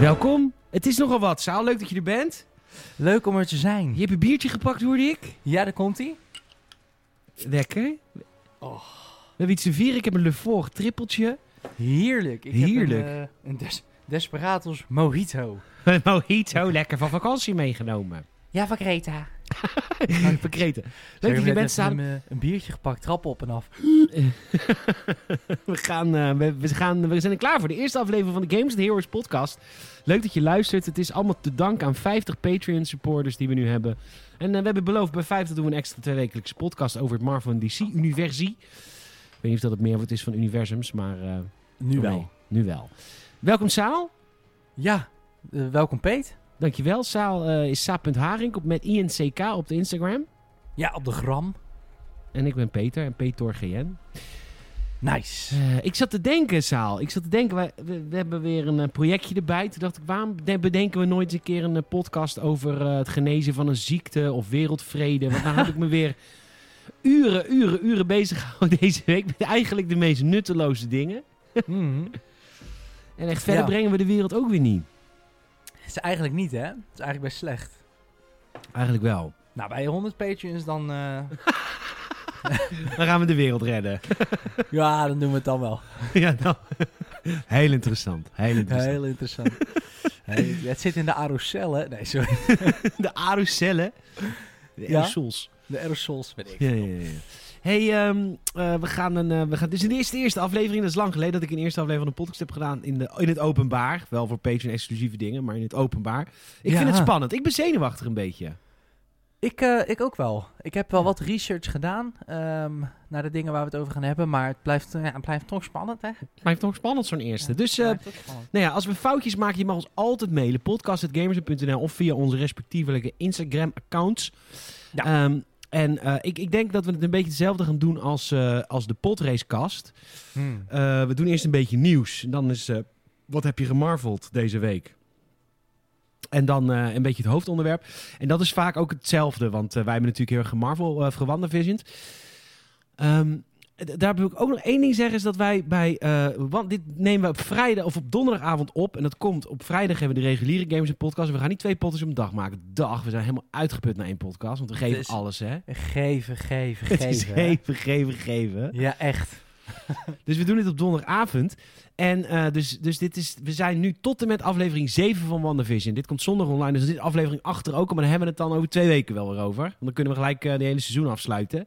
Welkom. Het is nogal wat, Saal. Leuk dat je er bent. Leuk om er te zijn. Je hebt een biertje gepakt, hoorde ik. Ja, daar komt ie. Lekker. Oh. We hebben iets te vieren. Ik heb een Le Fort trippeltje. Heerlijk. Ik heb een Desperados mojito. Een mojito, lekker van vakantie meegenomen. Ja, van Kreta. Van Kreta. Leuk dat je bent, Saal. Een biertje gepakt, trap op en af. We zijn er klaar voor. De eerste aflevering van de Gamersnet Heroes podcast. Leuk dat je luistert. Het is allemaal te danken aan 50 Patreon-supporters die we nu hebben. En we hebben beloofd, bij 50 doen we een extra tweewekelijkse podcast over het Marvel en DC-universie. Ik weet niet of dat het meer wat is van universums, maar... Nu wel. Welkom, Saal. Ja, welkom, Peet. Dankjewel. Saal is Saal.Haring met INCK op de Instagram. Ja, op de gram. En ik ben Peter en Peter GN. Nice. Ik zat te denken, Saal. We hebben weer een projectje erbij. Toen dacht ik, waarom bedenken we nooit een keer een podcast over het genezen van een ziekte of wereldvrede? Want daar had ik me weer uren bezig gehouden deze week met eigenlijk de meest nutteloze dingen. En echt verder brengen we de wereld ook weer niet. Het is eigenlijk niet, hè? Het is eigenlijk best slecht. Eigenlijk wel. Nou, bij 100 Patreons dan... Dan gaan we de wereld redden. Ja, dan doen we het dan wel. Ja, dan. Heel interessant. Hey, het zit in de aerosellen. Nee, sorry. De aerosellen? De aerosols. De aerosols, weet ik. Ja. Hey, we gaan... Dit is de eerste aflevering. Dat is lang geleden dat ik een eerste aflevering van een podcast heb gedaan in het openbaar. Wel voor Patreon-exclusieve dingen, maar in het openbaar. Ik vind het spannend. Ik ben zenuwachtig een beetje. Ik ook wel. Ik heb wel wat research gedaan naar de dingen waar we het over gaan hebben. Maar het blijft toch spannend, hè? Het blijft toch spannend, zo'n eerste. Ja, dus als we foutjes maken, je mag ons altijd mailen. podcast@gamersen.nl of via onze respectievelijke Instagram-accounts. Ja. Ik denk dat we het een beetje hetzelfde gaan doen als de podracekast. We doen eerst een beetje nieuws. En dan is wat heb je gemarveld deze week? En dan een beetje het hoofdonderwerp. En dat is vaak ook hetzelfde. Want wij hebben natuurlijk heel erg gemarveld, WandaVision. Daar wil ik ook nog één ding zeggen. Is dat wij want dit nemen we op vrijdag of op donderdagavond op. En dat komt op vrijdag hebben we de reguliere Games en podcast. We gaan niet 2 podcasts op een dag maken. We zijn helemaal uitgeput na 1 podcast. Want we geven dus alles, hè? Geven. Ja, echt. Dus we doen dit op donderdagavond. En dus we zijn nu tot en met aflevering 7 van WandaVision. Dit komt zondag online, dus dit is aflevering 8 ook. Maar dan hebben we het dan over 2 weken wel weer over. Want dan kunnen we gelijk de hele seizoen afsluiten.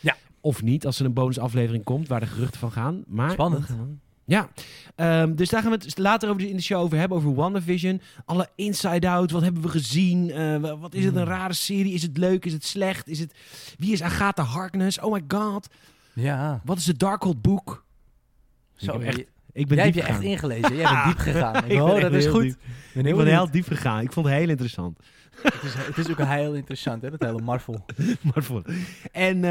Ja. Of niet, als er een bonusaflevering komt waar de geruchten van gaan. Maar, spannend. Ja. Dus daar gaan we het later in de show over hebben, over WandaVision. Alle Inside Out, wat hebben we gezien? Wat is het een rare serie? Is het leuk? Is het slecht? Wie is Agatha Harkness? Oh my god. Ja. Wat is het Darkhold boek? Jij hebt je echt ingelezen. Jij bent diep gegaan. Dat is goed. Ik ben heel diep gegaan. Ik vond het heel interessant. Het is ook heel interessant, hè? Dat hele Marvel. En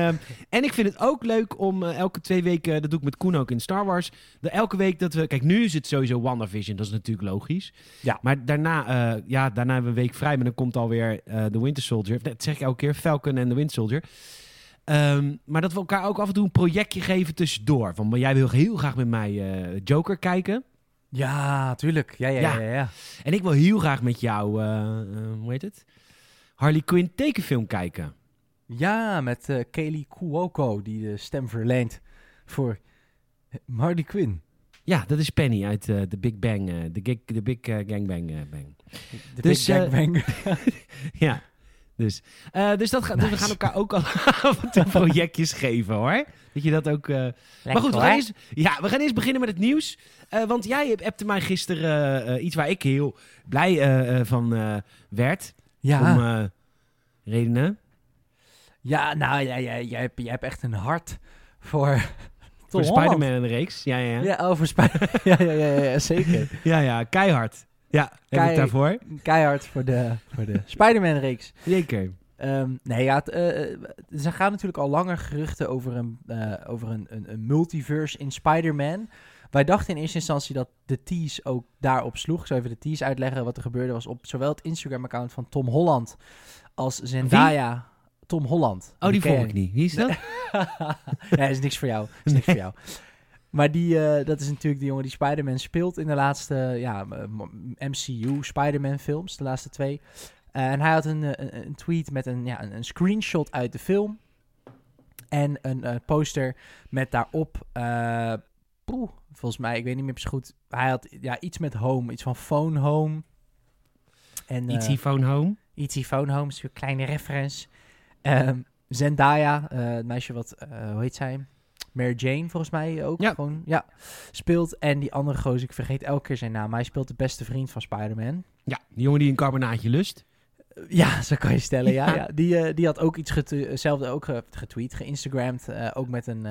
ik vind het ook leuk om elke 2 weken... Dat doe ik met Koen ook in Star Wars. Elke week dat we... Kijk, nu is het sowieso WandaVision. Dat is natuurlijk logisch. Ja. Maar daarna hebben we een week vrij. Maar dan komt alweer The Winter Soldier. Dat zeg ik elke keer. Falcon en the Winter Soldier. Maar dat we elkaar ook af en toe een projectje geven tussendoor. Van, jij wil heel graag met mij Joker kijken. Ja, tuurlijk. Ja. En ik wil heel graag met jou, hoe heet het? Harley Quinn tekenfilm kijken. Ja, met Kaylee Cuoco, die de stem verleent voor Harley Quinn. Ja, dat is Penny uit The Big Bang. The Big Gangbang. The Big Gangbang. Ja. Dus we gaan elkaar ook al projectjes geven, hoor. Dat je dat ook... Maar goed, we gaan eerst beginnen met het nieuws. Want jij appte mij gisteren iets waar ik heel blij van werd. Ja. Om redenen. Ja, nou, jij hebt echt een hart voor... Voor Spider-Man en de reeks. Ja. Ja, over Spider-Man. ja, zeker. ja, keihard. Ja, heb ik daarvoor. Keihard voor de Spider-Man-reeks. Zeker. Er gaan natuurlijk al langer geruchten over een multiverse in Spider-Man. Wij dachten in eerste instantie dat de tease ook daarop sloeg. Ik zal even de tease uitleggen wat er gebeurde was op zowel het Instagram-account van Tom Holland als Zendaya. Wie? Tom Holland. Oh, die volg ik niet. Wie is dat? Ja, dat is niks voor jou. Maar die, dat is natuurlijk die jongen die Spider-Man speelt in de laatste MCU Spider-Man films, de laatste twee. En hij had een tweet met een screenshot uit de film. En een poster met daarop, volgens mij, ik weet niet meer precies goed. Hij had iets met home, iets van phone home. Ietsie phone home, is een kleine reference. Zendaya, het meisje wat, hoe heet zij? Mary Jane, volgens mij ook. Ja. Gewoon, ja, speelt. En die andere gozer, ik vergeet elke keer zijn naam. Maar hij speelt de beste vriend van Spider-Man. Ja, die jongen die een carbonaatje lust. Ja, zo kan je stellen, ja. Die had ook iets getweet, geïnstagramd. Ook met een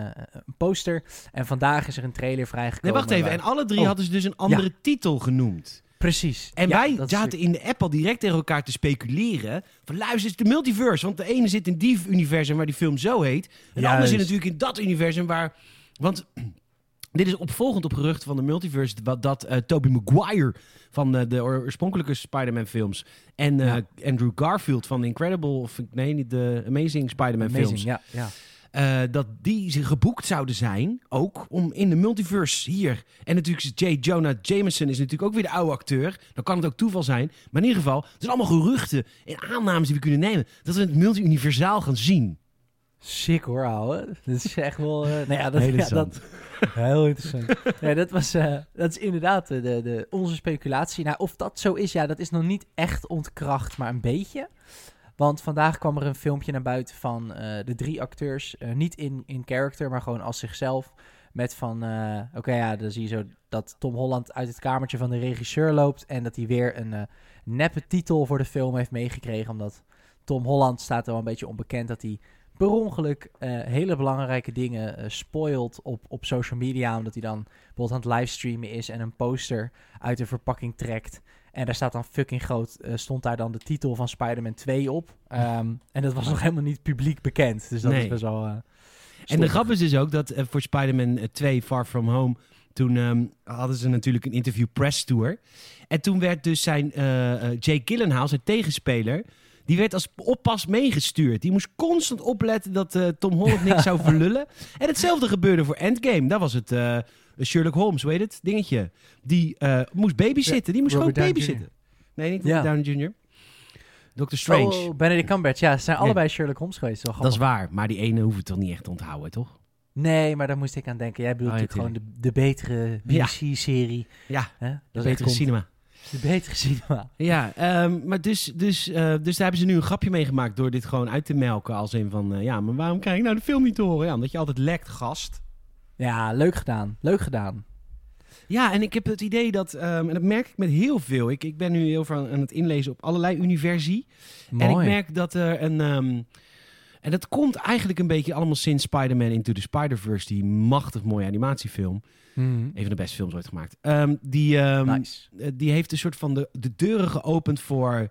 poster. En vandaag is er een trailer vrijgekomen. Nee, wacht even. En alle drie hadden ze dus een andere titel genoemd. Precies. En wij zaten in de app al direct tegen elkaar te speculeren. Van luister, het is de multiverse. Want de ene zit in die universum waar die film zo heet. En de andere zit natuurlijk in dat universum waar... Want dit is opvolgend op geruchten van de multiverse. Dat Tobey Maguire van de oorspronkelijke Spider-Man films. En Andrew Garfield van de Amazing Spider-Man films. Ja. Dat die zich geboekt zouden zijn, ook om in de multiverse hier. En natuurlijk is J. Jonah Jameson is natuurlijk ook weer de oude acteur. Dan kan het ook toeval zijn. Maar in ieder geval, het zijn allemaal geruchten en aannames die we kunnen nemen. Dat we het multi-universaal gaan zien. Sick hoor, ouwe. Dat is echt wel... heel interessant. Ja, dat is inderdaad onze speculatie. Nou, of dat zo is, dat is nog niet echt ontkracht, maar een beetje... Want vandaag kwam er een filmpje naar buiten van de drie acteurs. Niet in character, maar gewoon als zichzelf. Met van, dan zie je zo dat Tom Holland uit het kamertje van de regisseur loopt. En dat hij weer een neppe titel voor de film heeft meegekregen. Omdat Tom Holland staat er wel een beetje onbekend dat hij per ongeluk hele belangrijke dingen spoilt op social media. Omdat hij dan bijvoorbeeld aan het livestreamen is en een poster uit de verpakking trekt. En daar staat dan fucking groot, stond daar dan de titel van Spider-Man 2 op. En dat was nog helemaal niet publiek bekend. Dus dat is best wel... en de grap is dus ook dat voor Spider-Man 2 Far From Home... Toen hadden ze natuurlijk een interview press tour. En toen werd dus zijn Jake Gyllenhaal, zijn tegenspeler... Die werd als oppas meegestuurd. Die moest constant opletten dat Tom Holland niks zou verlullen. En hetzelfde gebeurde voor Endgame. Daar was het Sherlock Holmes, weet het dingetje. Die moest babysitten. Die moest gewoon babysitten. Nee, niet Robert Downey Jr. Dr. Strange. Oh, Benedict Cumberbatch. Ja, ze zijn allebei Sherlock Holmes geweest. Dat is waar. Maar die ene hoeft het toch niet echt te onthouden, toch? Nee, maar daar moest ik aan denken. Jij bedoelt natuurlijk gewoon de betere BBC-serie. Ja, de betere cinema. Beter gezien, maar... Ja, maar dus daar hebben ze nu een grapje mee gemaakt... door dit gewoon uit te melken als in van... maar waarom krijg ik nou de film niet te horen? Ja, omdat je altijd lekt, gast. Ja, leuk gedaan. Leuk gedaan. Ja, en ik heb het idee dat... en dat merk ik met heel veel. Ik ben nu heel veel aan het inlezen op allerlei universi. Mooi. En ik merk dat er een... en dat komt eigenlijk een beetje allemaal sinds Spider-Man Into the Spider-Verse... die machtig mooie animatiefilm... Een van de beste films ooit gemaakt. Nice. Die heeft een soort van de deuren geopend voor...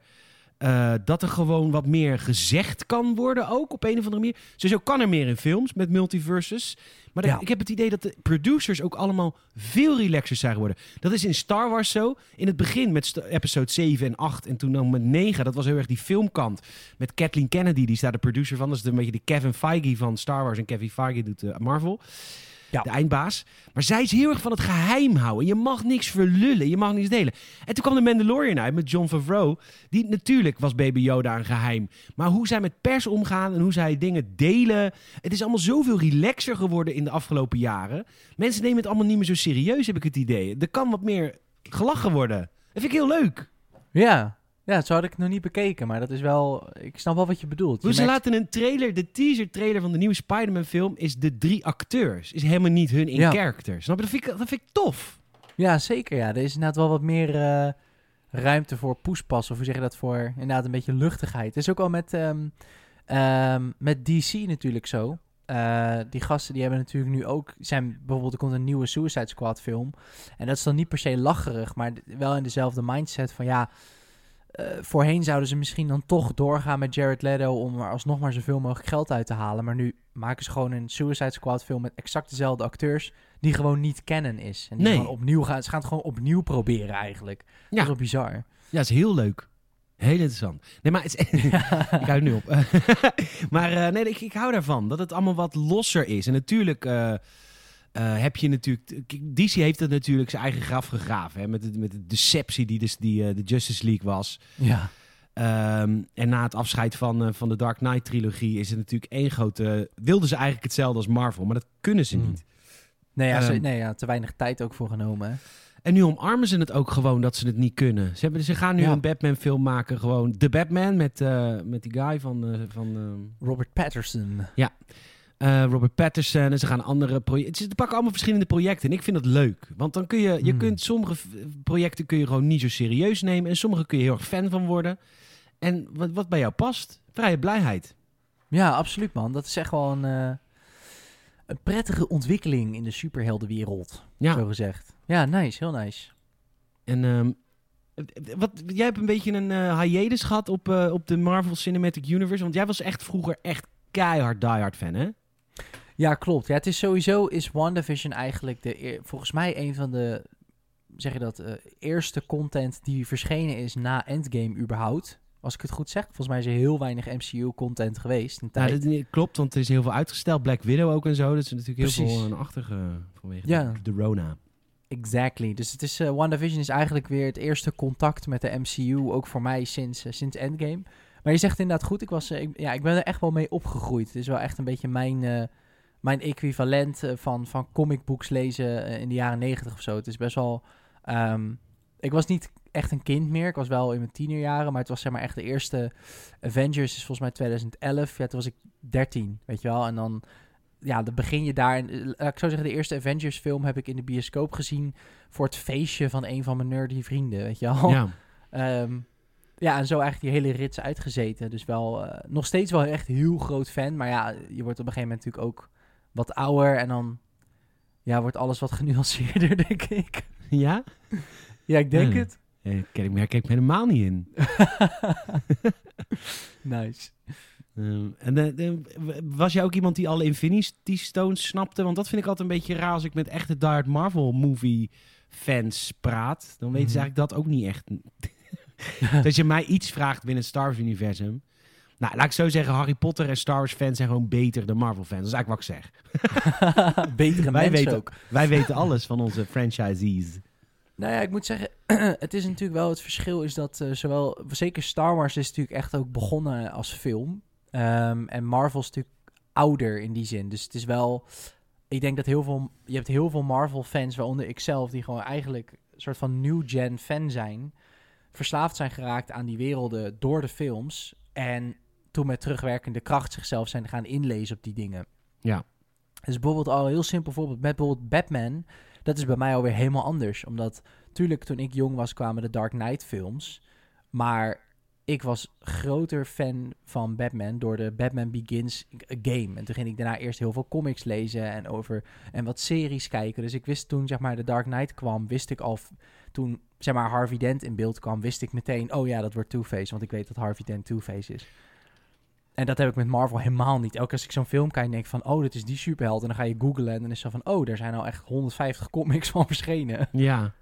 dat er gewoon wat meer gezegd kan worden ook op een of andere manier. Zo kan er meer in films met multiverses. Maar ik heb het idee dat de producers ook allemaal veel relaxer zijn geworden. Dat is in Star Wars zo. In het begin met episode 7 en 8 en toen dan met 9. Dat was heel erg die filmkant. Met Kathleen Kennedy, die is daar de producer van. Dat is een beetje de Kevin Feige van Star Wars. En Kevin Feige doet Marvel. Ja. De eindbaas. Maar zij is heel erg van het geheim houden. Je mag niks verlullen. Je mag niks delen. En toen kwam de Mandalorian uit met Jon Favreau. Die natuurlijk was Baby Yoda een geheim. Maar hoe zij met pers omgaan en hoe zij dingen delen. Het is allemaal zoveel relaxer geworden in de afgelopen jaren. Mensen nemen het allemaal niet meer zo serieus, heb ik het idee. Er kan wat meer gelachen worden. Dat vind ik heel leuk. Ja. Ja, zo had ik het nog niet bekeken, maar dat is wel... Ik snap wel wat je bedoelt. Dus ze laten een trailer, de teaser-trailer van de nieuwe Spider-Man-film... is de drie acteurs. Is helemaal niet hun in-character. Snap je? Dat vind ik tof. Ja, zeker. Ja. Er is inderdaad wel wat meer ruimte voor poespas. Of hoe zeg je dat? Voor inderdaad een beetje luchtigheid. Het is ook al met DC natuurlijk zo. Die gasten die hebben natuurlijk nu ook... Bijvoorbeeld, er komt een nieuwe Suicide Squad film. En dat is dan niet per se lacherig, maar wel in dezelfde mindset van... voorheen zouden ze misschien dan toch doorgaan met Jared Leto... om er alsnog maar zoveel mogelijk geld uit te halen. Maar nu maken ze gewoon een Suicide Squad film... met exact dezelfde acteurs die gewoon niet canon is. En die gewoon opnieuw gaan. Ze gaan het gewoon opnieuw proberen eigenlijk. Ja. Dat is wel bizar. Ja, dat is heel leuk. Heel interessant. Nee, maar... Ik hou nu op. Maar ik hou daarvan. Dat het allemaal wat losser is. En natuurlijk... heb je natuurlijk... DC heeft het natuurlijk zijn eigen graf gegraven. Hè, met de deceptie die de Justice League was. Ja. En na het afscheid van de Dark Knight trilogie is het natuurlijk één grote... Wilden ze eigenlijk hetzelfde als Marvel, maar dat kunnen ze niet. Nee, te weinig tijd ook voor genomen. Hè? En nu omarmen ze het ook gewoon dat ze het niet kunnen. Ze gaan nu een Batman-film maken, gewoon The Batman met die guy van Robert Pattinson. Ja. Robert Pattinson en ze gaan andere projecten. Ze pakken allemaal verschillende projecten en ik vind dat leuk. Want dan kun je kunt sommige projecten kun je gewoon niet zo serieus nemen en sommige kun je heel erg fan van worden. En wat bij jou past, vrije blijheid. Ja, absoluut man. Dat is echt wel een prettige ontwikkeling in de superheldenwereld, zo gezegd. Ja, nice, heel nice. En jij hebt een beetje een hiatus gehad op de Marvel Cinematic Universe, want jij was echt vroeger echt keihard diehard fan, hè? Ja, klopt. Ja, het is sowieso is WandaVision eigenlijk volgens mij een van de eerste content die verschenen is na Endgame überhaupt. Als ik het goed zeg, volgens mij is er heel weinig MCU-content geweest. Dat klopt, want er is heel veel uitgesteld. Black Widow ook en zo. Dat is natuurlijk heel veel achterge vanwege de Rona. Exactly. Dus het is WandaVision is eigenlijk weer het eerste contact met de MCU, ook voor mij sinds Endgame. Maar je zegt inderdaad goed, ik ben er echt wel mee opgegroeid. Het is wel echt een beetje mijn equivalent van comicbooks lezen in de jaren 90 of zo. Het is best wel... ik was niet echt een kind meer. Ik was wel in mijn tienerjaren, maar het was echt de eerste Avengers is volgens mij 2011. Ja, toen was ik 13, weet je wel. En dan... Ja, dan begin je daar. Ik zou zeggen, de eerste Avengers-film heb ik in de bioscoop gezien voor het feestje van een van mijn nerdy vrienden, weet je wel. Ja. En zo eigenlijk die hele rits uitgezeten. Dus wel nog steeds wel echt heel groot fan. Maar ja, je wordt op een gegeven moment natuurlijk ook wat ouder. En dan wordt alles wat genuanceerder, denk ik. Ja? Ja, ik denk het. Kijk me helemaal niet in. Nice. Was jij ook iemand die alle Infinity Stones snapte? Want dat vind ik altijd een beetje raar als ik met echte diehard Marvel movie fans praat. Dan weten ze eigenlijk dat ook niet echt. Dat je mij iets vraagt binnen het Star Wars universum. Nou, laat ik zo zeggen, Harry Potter en Star Wars fans zijn gewoon beter dan Marvel fans. Dat is eigenlijk wat ik zeg. Betere mensen ook. Wij weten alles van onze franchisees. Nou ja, ik moet zeggen, het is natuurlijk wel... Het verschil is dat zeker Star Wars is natuurlijk echt ook begonnen als film. En Marvel is natuurlijk ouder in die zin. Dus het is wel... Ik denk dat je hebt heel veel Marvel fans, waaronder ikzelf, die gewoon eigenlijk een soort van new gen fan zijn. Verslaafd zijn geraakt aan die werelden door de films. En toen met terugwerkende kracht zichzelf zijn gaan inlezen op die dingen. Ja. Dus bijvoorbeeld al een heel simpel voorbeeld. Met bijvoorbeeld Batman... Dat is bij mij alweer helemaal anders. Omdat, tuurlijk, toen ik jong was kwamen de Dark Knight films. Maar ik was groter fan van Batman door de Batman Begins game. En toen ging ik daarna eerst heel veel comics lezen en wat series kijken. Dus ik wist toen, de Dark Knight kwam, wist ik al... Toen, Harvey Dent in beeld kwam, wist ik meteen... Oh ja, dat wordt Two-Face, want ik weet dat Harvey Dent Two-Face is. En dat heb ik met Marvel helemaal niet. Elke keer als ik zo'n film kijk, denk ik van... Oh, dit is die superheld. En dan ga je googlen en dan is zo van... Oh, daar zijn al echt 150 comics van verschenen. Ja.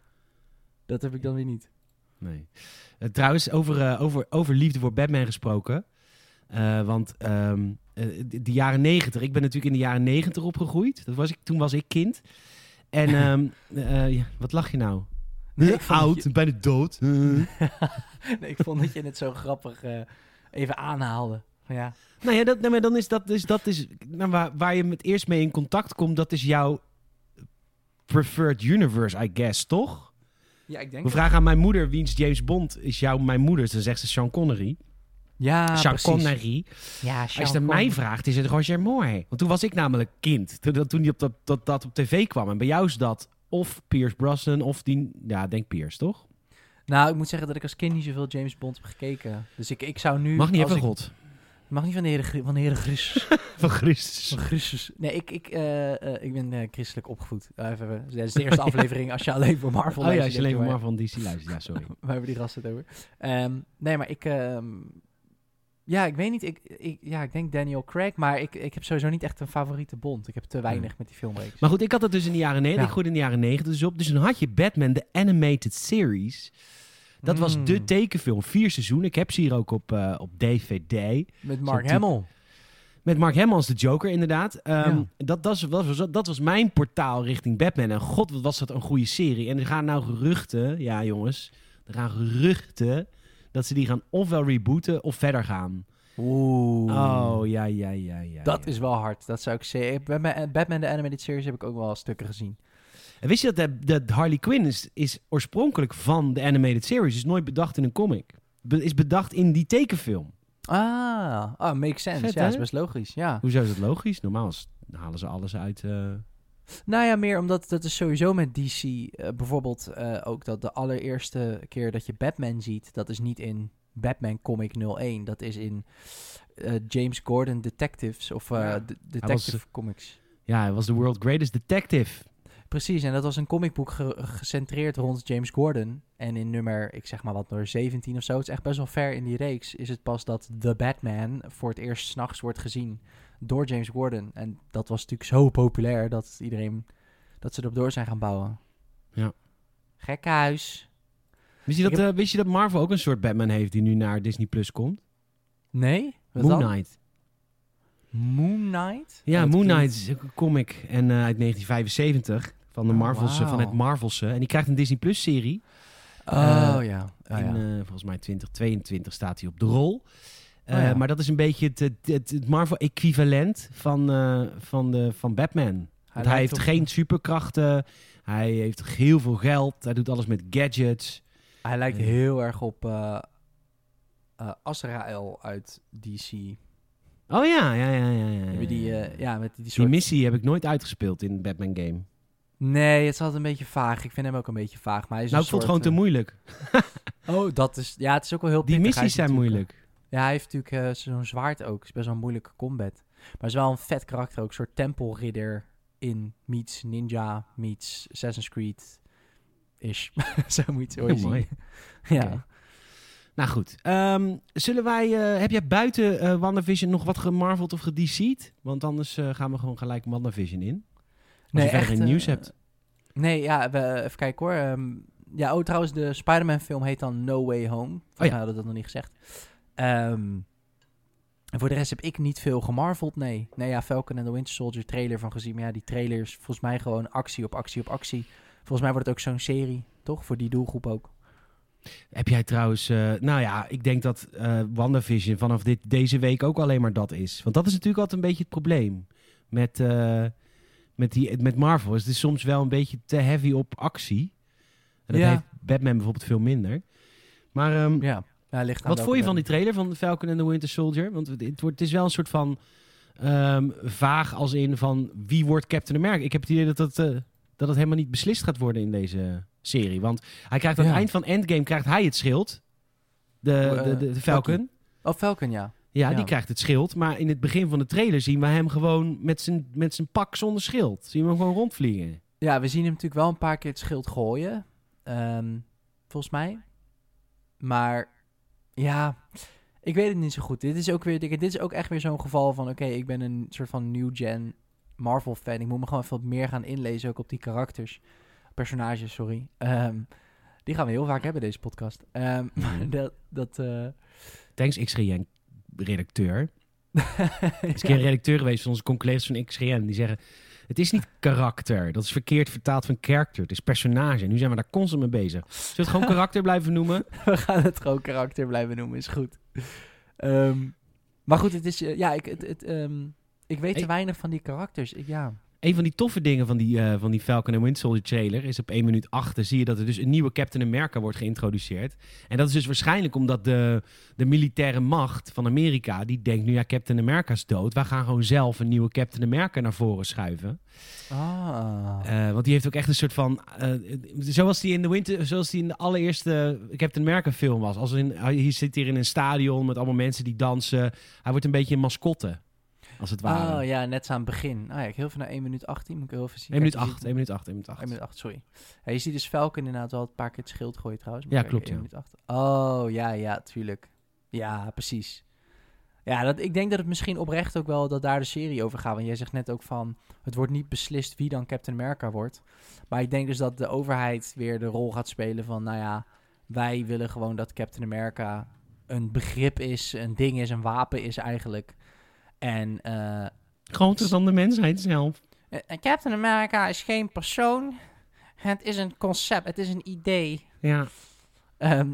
Dat heb ik dan weer niet. Nee. Trouwens, over liefde voor Batman gesproken. De jaren 90... Ik ben natuurlijk in de jaren 90 opgegroeid. Toen was ik kind. En wat lach je nou? Nee, bijna dood. Nee, ik vond dat je het zo grappig... even aanhaalde. Ja. Nou ja, waar je het eerst mee in contact komt, dat is jouw preferred universe, I guess, toch? Ja, ik denk we vragen aan mijn moeder, wiens James Bond is jouw mijn moeder? Dan zegt ze Sean Connery. Ja, Sean Connery. Ja, als je het aan mij vraagt, is het Roger Moore. Want toen was ik namelijk kind. Toen die op dat op tv kwam. En bij jou is dat of Pierce Brosnan of die... Ja, denk Pierce, toch? Nou, ik moet zeggen dat ik als kind niet zoveel James Bond heb gekeken. Dus ik zou nu... Mag niet even God. Mag niet van de Heere Christus. Van Christus. Van Christus. Nee, ik ben christelijk opgevoed. Dat is de eerste aflevering als je alleen voor Marvel luistert. Als je alleen voor Marvel en DC luistert. Ja, sorry. Waar hebben die gasten het over? Nee, maar ik... ik weet niet. Ik denk Daniel Craig. Maar ik heb sowieso niet echt een favoriete Bond. Ik heb te weinig met die filmreeks. Maar goed, ik had dat dus in de jaren 90. Ik groeide in de jaren 90 dus op. Dus dan had je Batman, de Animated Series... Dat was de tekenfilm. 4 seizoenen. Ik heb ze hier ook op DVD. Met Mark Hamill. Met Mark Hamill als de Joker, inderdaad. Dat was mijn portaal richting Batman. En god, wat was dat een goede serie. En er gaan nou geruchten... Ja, jongens. Er gaan geruchten dat ze die gaan ofwel rebooten of verder gaan. Oeh. Oh, ja. Dat is wel hard. Dat zou ik zeggen. Batman de Animated Series heb ik ook wel stukken gezien. En wist je dat Harley Quinn is oorspronkelijk van de Animated Series? Is nooit bedacht in een comic. Is bedacht in die tekenfilm. Ah, makes sense. Vet, ja, dat is best logisch. Ja. Hoezo is dat logisch? Normaal halen ze alles uit... Nou ja, meer omdat dat is sowieso met DC. Bijvoorbeeld ook dat de allereerste keer dat je Batman ziet... dat is niet in Batman Comic 01. Dat is in James Gordon Detectives of Detective Comics. Ja, hij was de world's greatest detective. Precies, en dat was een comicboek gecentreerd rond James Gordon. En in nummer, ik zeg maar wat, nummer 17 of zo... het is echt best wel ver in die reeks... is het pas dat The Batman voor het eerst 's nachts wordt gezien... door James Gordon. En dat was natuurlijk zo populair... dat ze erop door zijn gaan bouwen. Ja. Gekhuis. Wist je dat Marvel ook een soort Batman heeft... die nu naar Disney Plus komt? Nee? Moon Knight. Moon Knight? Ja, Moon Knight is een comic uit 1975... van de Marvelse, wow. Van het Marvelse. En die krijgt een Disney Plus serie. Volgens mij 2022 staat hij op de rol... Maar dat is een beetje het Marvel-equivalent van Batman. Hij heeft geen superkrachten. Hij heeft heel veel geld. Hij doet alles met gadgets. Hij lijkt heel erg op Azrael uit DC. Oh ja. Die missie heb ik nooit uitgespeeld in Batman game. Nee, het is altijd een beetje vaag. Ik vind hem ook een beetje vaag. Maar hij is ik vond het gewoon te moeilijk. Oh, dat is... Ja, het is ook wel heel pittig. Die missies zijn moeilijk. Ja, hij heeft natuurlijk zo'n zwaard ook. Het is best wel een moeilijke combat. Maar het is wel een vet karakter ook. Een soort tempelridder in meets ninja, meets Assassin's Creed-ish. Zo moet je het ooit zien. Ja. Okay. Nou goed. Heb jij buiten WandaVision nog wat gemarveld of gedC'd? Want anders gaan we gewoon gelijk WandaVision in. Als je verder geen nieuws hebt. Nee, ja, even kijken hoor. Trouwens, de Spider-Man film heet dan No Way Home. We hadden dat nog niet gezegd. En voor de rest heb ik niet veel gemarveld, nee. Nee, ja, Falcon and the Winter Soldier trailer van gezien. Maar ja, die trailer is volgens mij gewoon actie op actie op actie. Volgens mij wordt het ook zo'n serie, toch? Voor die doelgroep ook. Heb jij trouwens... ik denk dat WandaVision vanaf deze week ook alleen maar dat is. Want dat is natuurlijk altijd een beetje het probleem met Marvel. Het is soms wel een beetje te heavy op actie. En dat heeft Batman bijvoorbeeld veel minder. Maar... Wat vond je van die trailer van Falcon and the Winter Soldier? Want het is wel een soort van vaag als in van wie wordt Captain America? Ik heb het idee dat het helemaal niet beslist gaat worden in deze serie. Want hij krijgt aan het eind van Endgame krijgt hij het schild. De Falcon. Oh, Falcon, ja. Ja, die krijgt het schild. Maar in het begin van de trailer zien we hem gewoon met zijn pak zonder schild. Zien we hem gewoon rondvliegen. Ja, we zien hem natuurlijk wel een paar keer het schild gooien. Volgens mij. Maar... Ja, ik weet het niet zo goed. Dit is ook echt weer zo'n geval van... Oké, ik ben een soort van new-gen Marvel-fan. Ik moet me gewoon even wat meer gaan inlezen... ook op die personages, sorry. Die gaan we heel vaak hebben, deze podcast. Maar dat Thanks, XGN-redacteur. Is een redacteur geweest van onze collega's van XGN. Die zeggen, het is niet karakter. Dat is verkeerd vertaald van character. Het is personage. Nu zijn we daar constant mee bezig. Zullen we het gewoon karakter blijven noemen? We gaan het gewoon karakter blijven noemen, is goed. Maar goed, het is... ik weet te weinig van die karakters. Een van die toffe dingen van die Falcon and Winter Soldier trailer... is op 1 minuut 8 zie je dat er dus een nieuwe Captain America wordt geïntroduceerd. En dat is dus waarschijnlijk omdat de militaire macht van Amerika... die denkt nu, ja, Captain America is dood. Wij gaan gewoon zelf een nieuwe Captain America naar voren schuiven. Ah. Want die heeft ook echt een soort van... zoals die in de allereerste Captain America film was. Hij zit hier in een stadion met allemaal mensen die dansen. Hij wordt een beetje een mascotte. Als het ware. Oh ja, net zo aan het begin. Ik heel veel naar 1 minuut 18. Moet ik heel even zien. 1 minuut 8, sorry. Ja, je ziet dus Falcon inderdaad wel een paar keer het schild gooien trouwens. Ja, klopt. 1 minuut 8. Oh, ja, tuurlijk. Ja, precies. Ja, ik denk dat het misschien oprecht ook wel dat daar de serie over gaat. Want jij zegt net ook van, het wordt niet beslist wie dan Captain America wordt. Maar ik denk dus dat de overheid weer de rol gaat spelen van, wij willen gewoon dat Captain America een begrip is, een ding is, een wapen is eigenlijk... En, groter dan de mensheid zelf. Captain America is geen persoon. Het is een concept. Het is een idee. Ja.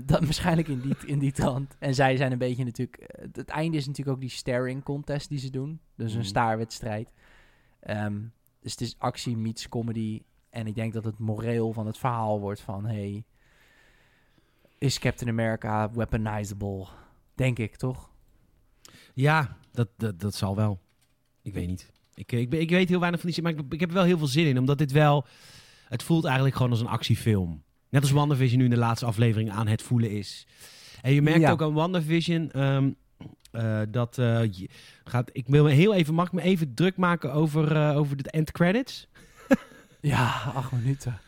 Dat waarschijnlijk in die trant. En zij zijn een beetje natuurlijk... Het einde is natuurlijk ook die staring contest die ze doen. Dus een staarwedstrijd. Dus het is actie meets comedy. En ik denk dat het moreel van het verhaal wordt van... Hey, is Captain America weaponizable? Denk ik, toch? Ja, dat zal wel. Ik weet niet. Ik weet heel weinig van die zin, maar ik heb er wel heel veel zin in. Omdat dit wel... Het voelt eigenlijk gewoon als een actiefilm. Net als WandaVision nu in de laatste aflevering aan het voelen is. En je merkt ook aan WandaVision... mag ik me even druk maken over de end credits? Ja, 8 minuten.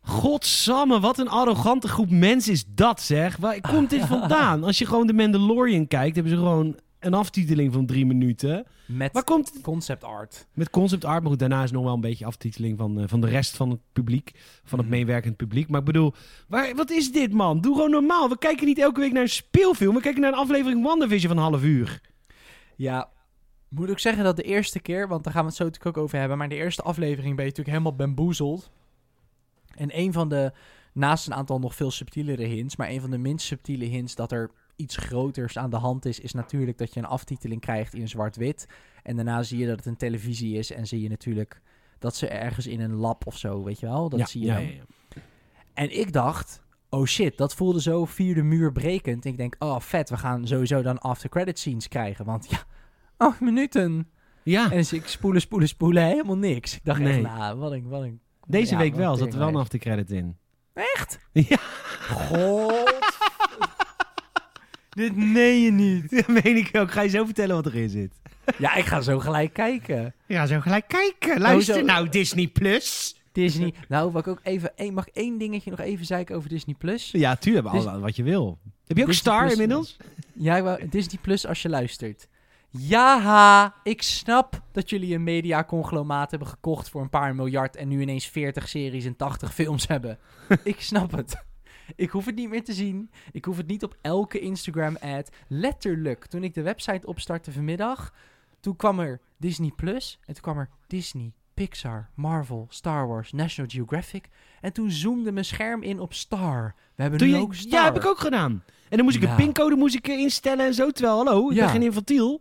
Godsamme, wat een arrogante groep mensen is dat, zeg. Waar komt dit vandaan? Als je gewoon de Mandalorian kijkt, hebben ze gewoon een aftiteling van 3 minuten. Met concept art. Met concept art, maar goed, daarna is nog wel een beetje aftiteling van de rest van het publiek. Van het meewerkend publiek. Maar ik bedoel, wat is dit, man? Doe gewoon normaal. We kijken niet elke week naar een speelfilm. We kijken naar een aflevering WandaVision van een half uur. Ja, moet ik zeggen dat de eerste keer, want daar gaan we het zo natuurlijk ook over hebben, maar de eerste aflevering ben je natuurlijk helemaal bamboezeld. En een van de, naast een aantal nog veel subtielere hints, maar een van de minst subtiele hints dat er iets groters aan de hand is natuurlijk dat je een aftiteling krijgt in zwart-wit. En daarna zie je dat het een televisie is en zie je natuurlijk dat ze ergens in een lab of zo, weet je wel? Dat zie je. Ja. En ik dacht, oh shit, dat voelde zo vierde muur brekend. En ik denk, oh vet, we gaan sowieso dan after-credit scenes krijgen, want ja, 8 minuten. Ja. En dus ik spoelen, helemaal niks. Ik dacht echt, nou, wat een... Deze week wel, zat er wel een after-credit in. Echt? Ja. God. Dit meen je niet. Dat meen ik ook. Ga je zo vertellen wat erin zit? Ja, ik ga zo gelijk kijken. Luister nou, Disney Plus. Disney. Nou, mag ik 1 dingetje nog even zeiken over Disney Plus? Ja, tuurlijk. Wat je wil. Heb je ook Disney Star Plus inmiddels? Ja, Disney Plus als je luistert. Ja, ik snap dat jullie een mediaconglomeraat hebben gekocht voor een paar miljard en nu ineens 40 series en 80 films hebben. Ik snap het. Ik hoef het niet meer te zien. Ik hoef het niet op elke Instagram-ad. Letterlijk, toen ik de website opstartte vanmiddag, toen kwam er Disney Plus en toen kwam er Disney, Pixar, Marvel, Star Wars, National Geographic. En toen zoomde mijn scherm in op Star. We hebben nu ook Star. Ja, heb ik ook gedaan. En dan moest ik een pincode instellen en zo. Terwijl, hallo, ik ben geen infantiel.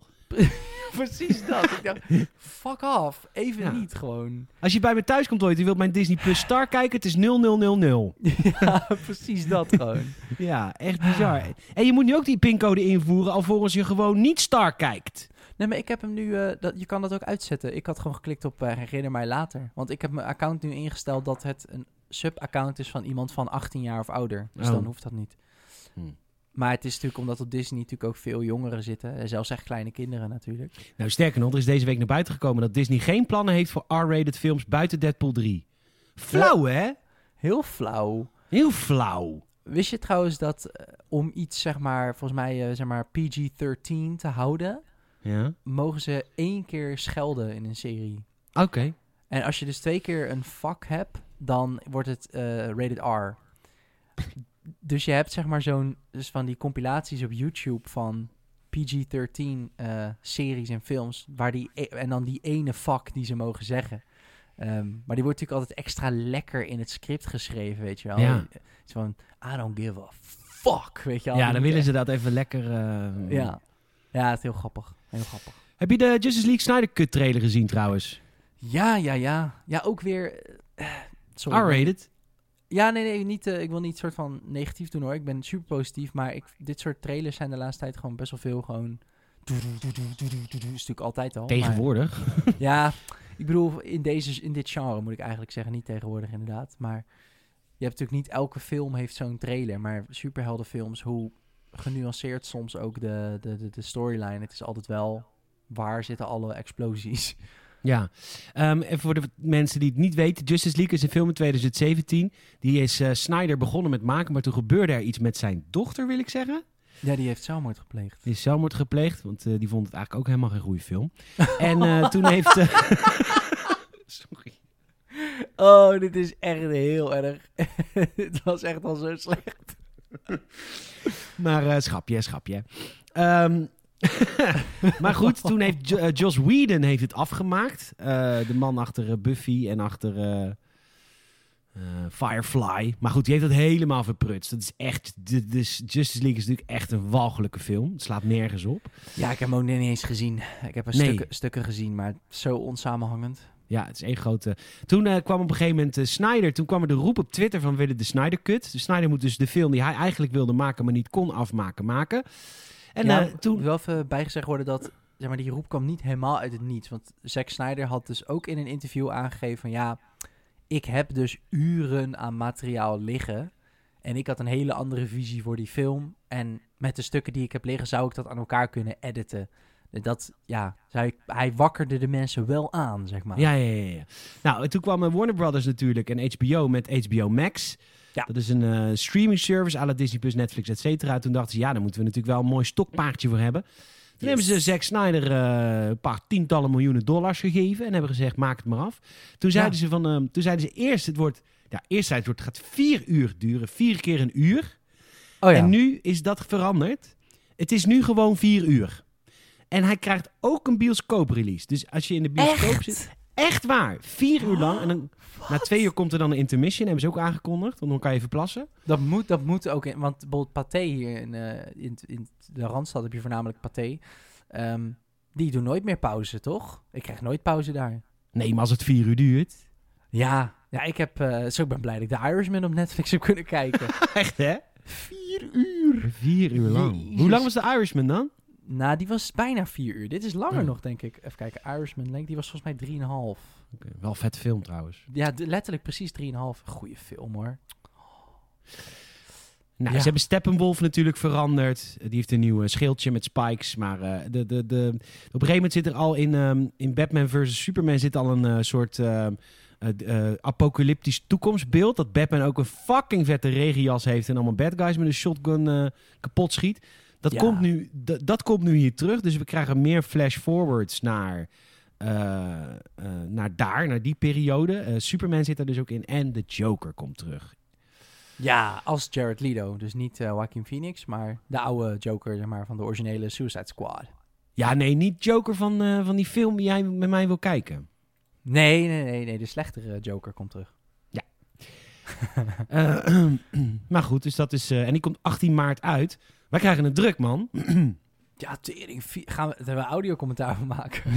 Precies dat. Ik dacht, fuck off. Even niet gewoon. Als je bij me thuis komt ooit, je wilt mijn Disney Plus Star kijken, het is 0000. Ja, precies dat gewoon. Ja, echt bizar. En je moet nu ook die pincode invoeren, alvorens je gewoon niet Star kijkt. Nee, maar ik heb hem nu... je kan dat ook uitzetten. Ik had gewoon geklikt op herinner mij later. Want ik heb mijn account nu ingesteld dat het een subaccount is van iemand van 18 jaar of ouder. Dus dan hoeft dat niet. Maar het is natuurlijk omdat op Disney natuurlijk ook veel jongeren zitten. En zelfs echt kleine kinderen natuurlijk. Nou, sterker nog, er is deze week naar buiten gekomen dat Disney geen plannen heeft voor R-rated films buiten Deadpool 3. Flauw, hè? Heel flauw. Heel flauw. Wist je trouwens dat om iets, zeg maar, volgens mij PG-13 te houden, mogen ze 1 keer schelden in een serie. Oké. En als je dus 2 keer een fuck hebt, dan wordt het rated R. Dus je hebt zeg maar dus van die compilaties op YouTube van PG-13 series en films, waar en dan die ene fuck die ze mogen zeggen. Maar die wordt natuurlijk altijd extra lekker in het script geschreven, weet je wel. Ja. Het is van, I don't give a fuck, weet je wel. Ja, dan willen ze dat even lekker... Ja, het is heel grappig. Heb je de Justice League Snyder-cut trailer gezien trouwens? Ja. Ja, ook weer... R-rated? Ja, nee, niet, ik wil niet soort van negatief doen hoor. Ik ben super positief, maar dit soort trailers zijn de laatste tijd gewoon best wel veel gewoon... Is natuurlijk altijd al. Tegenwoordig. Maar, ja, ik bedoel, in dit genre moet ik eigenlijk zeggen, niet tegenwoordig inderdaad. Maar je hebt natuurlijk niet elke film heeft zo'n trailer, maar superheldenfilms, hoe genuanceerd soms ook de storyline. Het is altijd wel, waar zitten alle explosies? Ja, en voor de mensen die het niet weten, Justice League is een film in 2017. Die is Snyder begonnen met maken, maar toen gebeurde er iets met zijn dochter, wil ik zeggen. Ja, die heeft zelfmoord gepleegd. Want die vond het eigenlijk ook helemaal geen goede film. En toen heeft... Sorry. Oh, dit is echt heel erg. Dit was echt al zo slecht. Maar schapje. Maar goed, toen heeft Joss Whedon heeft het afgemaakt. De man achter Buffy en achter Firefly. Maar goed, die heeft dat helemaal verprutst. Dat is echt... Justice League is natuurlijk echt een walgelijke film. Het slaat nergens op. Ja, ik heb hem ook niet eens gezien. Ik heb stukken gezien, maar zo onsamenhangend. Ja, het is één grote... Toen kwam op een gegeven moment Snyder. Toen kwam er de roep op Twitter van we willen de Snyder Cut. De Snyder moet dus de film die hij eigenlijk wilde maken, maar niet kon afmaken, maken. En ja, toen... wel even bijgezegd worden dat... Zeg maar, die roep kwam niet helemaal uit het niets. Want Zack Snyder had dus ook in een interview aangegeven van... ja, ik heb dus uren aan materiaal liggen. En ik had een hele andere visie voor die film. En met de stukken die ik heb liggen zou ik dat aan elkaar kunnen editen. Dat, ja, hij wakkerde de mensen wel aan, zeg maar. Ja. Nou, toen kwam Warner Brothers natuurlijk en HBO met HBO Max. Ja. Dat is een streaming service à la Disney+, Netflix, et cetera. Toen dachten ze, ja, daar moeten we natuurlijk wel een mooi stokpaardje voor hebben. Toen hebben ze Zack Snyder een paar tientallen miljoenen dollars gegeven en hebben gezegd, maak het maar af. Toen zeiden ze van, eerst gaat 4 uur duren, 4 keer 1 uur. Oh, ja. En nu is dat veranderd. Het is nu gewoon 4 uur. En hij krijgt ook een bioscooprelease. Dus als je in de bioscoop zit... Echt waar. 4 uur lang. En dan, na 2 uur komt er dan een intermission. Hebben ze ook aangekondigd. Want dan kan je verplassen. Dat moet ook. Want bijvoorbeeld Pathé hier in de Randstad heb je voornamelijk Pathé. Die doen nooit meer pauze, toch? Ik krijg nooit pauze daar. Nee, maar als het 4 uur duurt... Ja, ik heb... zo ben blij dat ik de Irishman op Netflix heb kunnen kijken. Echt, hè? 4 uur. 4 uur lang. Jezus. Hoe lang was de Irishman dan? Nou, die was bijna 4 uur. Dit is langer nog, denk ik. Even kijken, Irishman, die was volgens mij 3,5. Okay, wel vet film trouwens. Ja, letterlijk precies 3,5. Goeie film, hoor. Nou, ze hebben Steppenwolf natuurlijk veranderd. Die heeft een nieuw schildje met spikes. Maar op een gegeven moment zit er al in Batman vs. Superman zit al een soort... apocalyptisch toekomstbeeld. Dat Batman ook een fucking vette regenjas heeft en allemaal bad guys met een shotgun kapot schiet. Dat komt nu hier terug. Dus we krijgen meer flash-forwards naar daar, naar die periode. Superman zit daar dus ook in. En de Joker komt terug. Ja, als Jared Leto. Dus niet Joaquin Phoenix, maar de oude Joker, zeg maar, van de originele Suicide Squad. Ja, nee, niet Joker van die film die jij met mij wil kijken. Nee, de slechtere Joker komt terug. Ja. Maar goed, dus dat is... en die komt 18 maart uit. Wij krijgen het druk, man. Ja, tering. Gaan we daar een audiocommentaar van maken?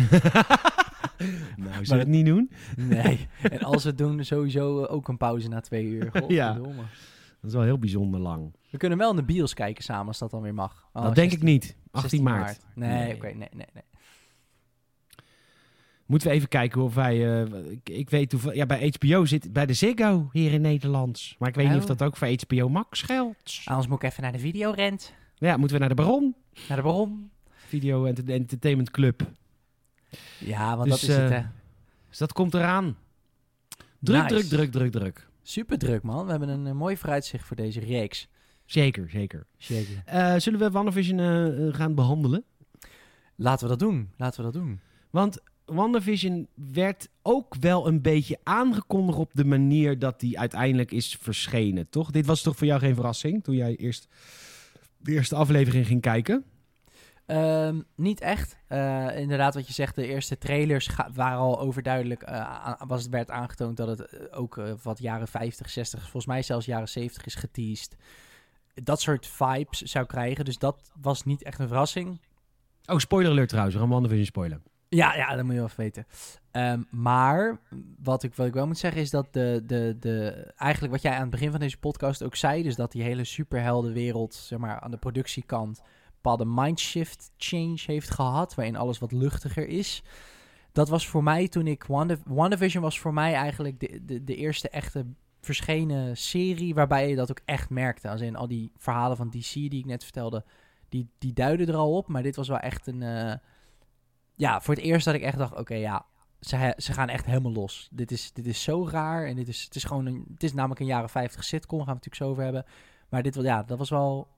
Nou, zullen we het niet doen? Nee. En als we het doen, sowieso ook een pauze na 2 uur. God, ja. Verdomme. Dat is wel heel bijzonder lang. We kunnen wel in de bios kijken samen, als dat dan weer mag. Oh, dat 16, denk ik niet. 18 maart. Nee. Oké, nee. Moeten we even kijken of wij... ik weet hoeveel... Ja, bij HBO zit... Bij de Ziggo hier in Nederland. Maar ik weet niet of dat ook voor HBO Max geldt. Anders moet ik even naar de Videorent. Ja, moeten we naar de Baron. Naar de Baron. Video Entertainment Club. Ja, want dus, dat is het, hè. Dus dat komt eraan. Druk, nice. druk. Super druk, man. We hebben een mooi vooruitzicht voor deze reeks. Zeker. Zullen we WandaVision gaan behandelen? Laten we dat doen. Want... WandaVision werd ook wel een beetje aangekondigd op de manier dat die uiteindelijk is verschenen, toch? Dit was toch voor jou geen verrassing toen jij eerst de eerste aflevering ging kijken? Niet echt. Inderdaad, wat je zegt, de eerste trailers waren al overduidelijk. Werd aangetoond dat het ook wat jaren 50, 60, volgens mij zelfs jaren 70 is geteased. Dat soort vibes zou krijgen, dus dat was niet echt een verrassing. Oh, spoiler alert trouwens, we gaan WandaVision spoilen. Ja, dat moet je wel even weten. Maar wat ik wel moet zeggen is dat eigenlijk wat jij aan het begin van deze podcast ook zei, dus dat die hele superheldenwereld, zeg maar, aan de productiekant een bepaalde mindshift change heeft gehad, waarin alles wat luchtiger is. Dat was voor mij toen ik... WandaVision was voor mij eigenlijk de eerste echte verschenen serie waarbij je dat ook echt merkte. Als in al die verhalen van DC die ik net vertelde, die duiden er al op, maar dit was wel echt een... Ja, voor het eerst dat ik echt dacht, ze gaan echt helemaal los. Dit is zo raar en het is namelijk een jaren 50 sitcom, gaan we het natuurlijk zo over hebben. Maar dat was wel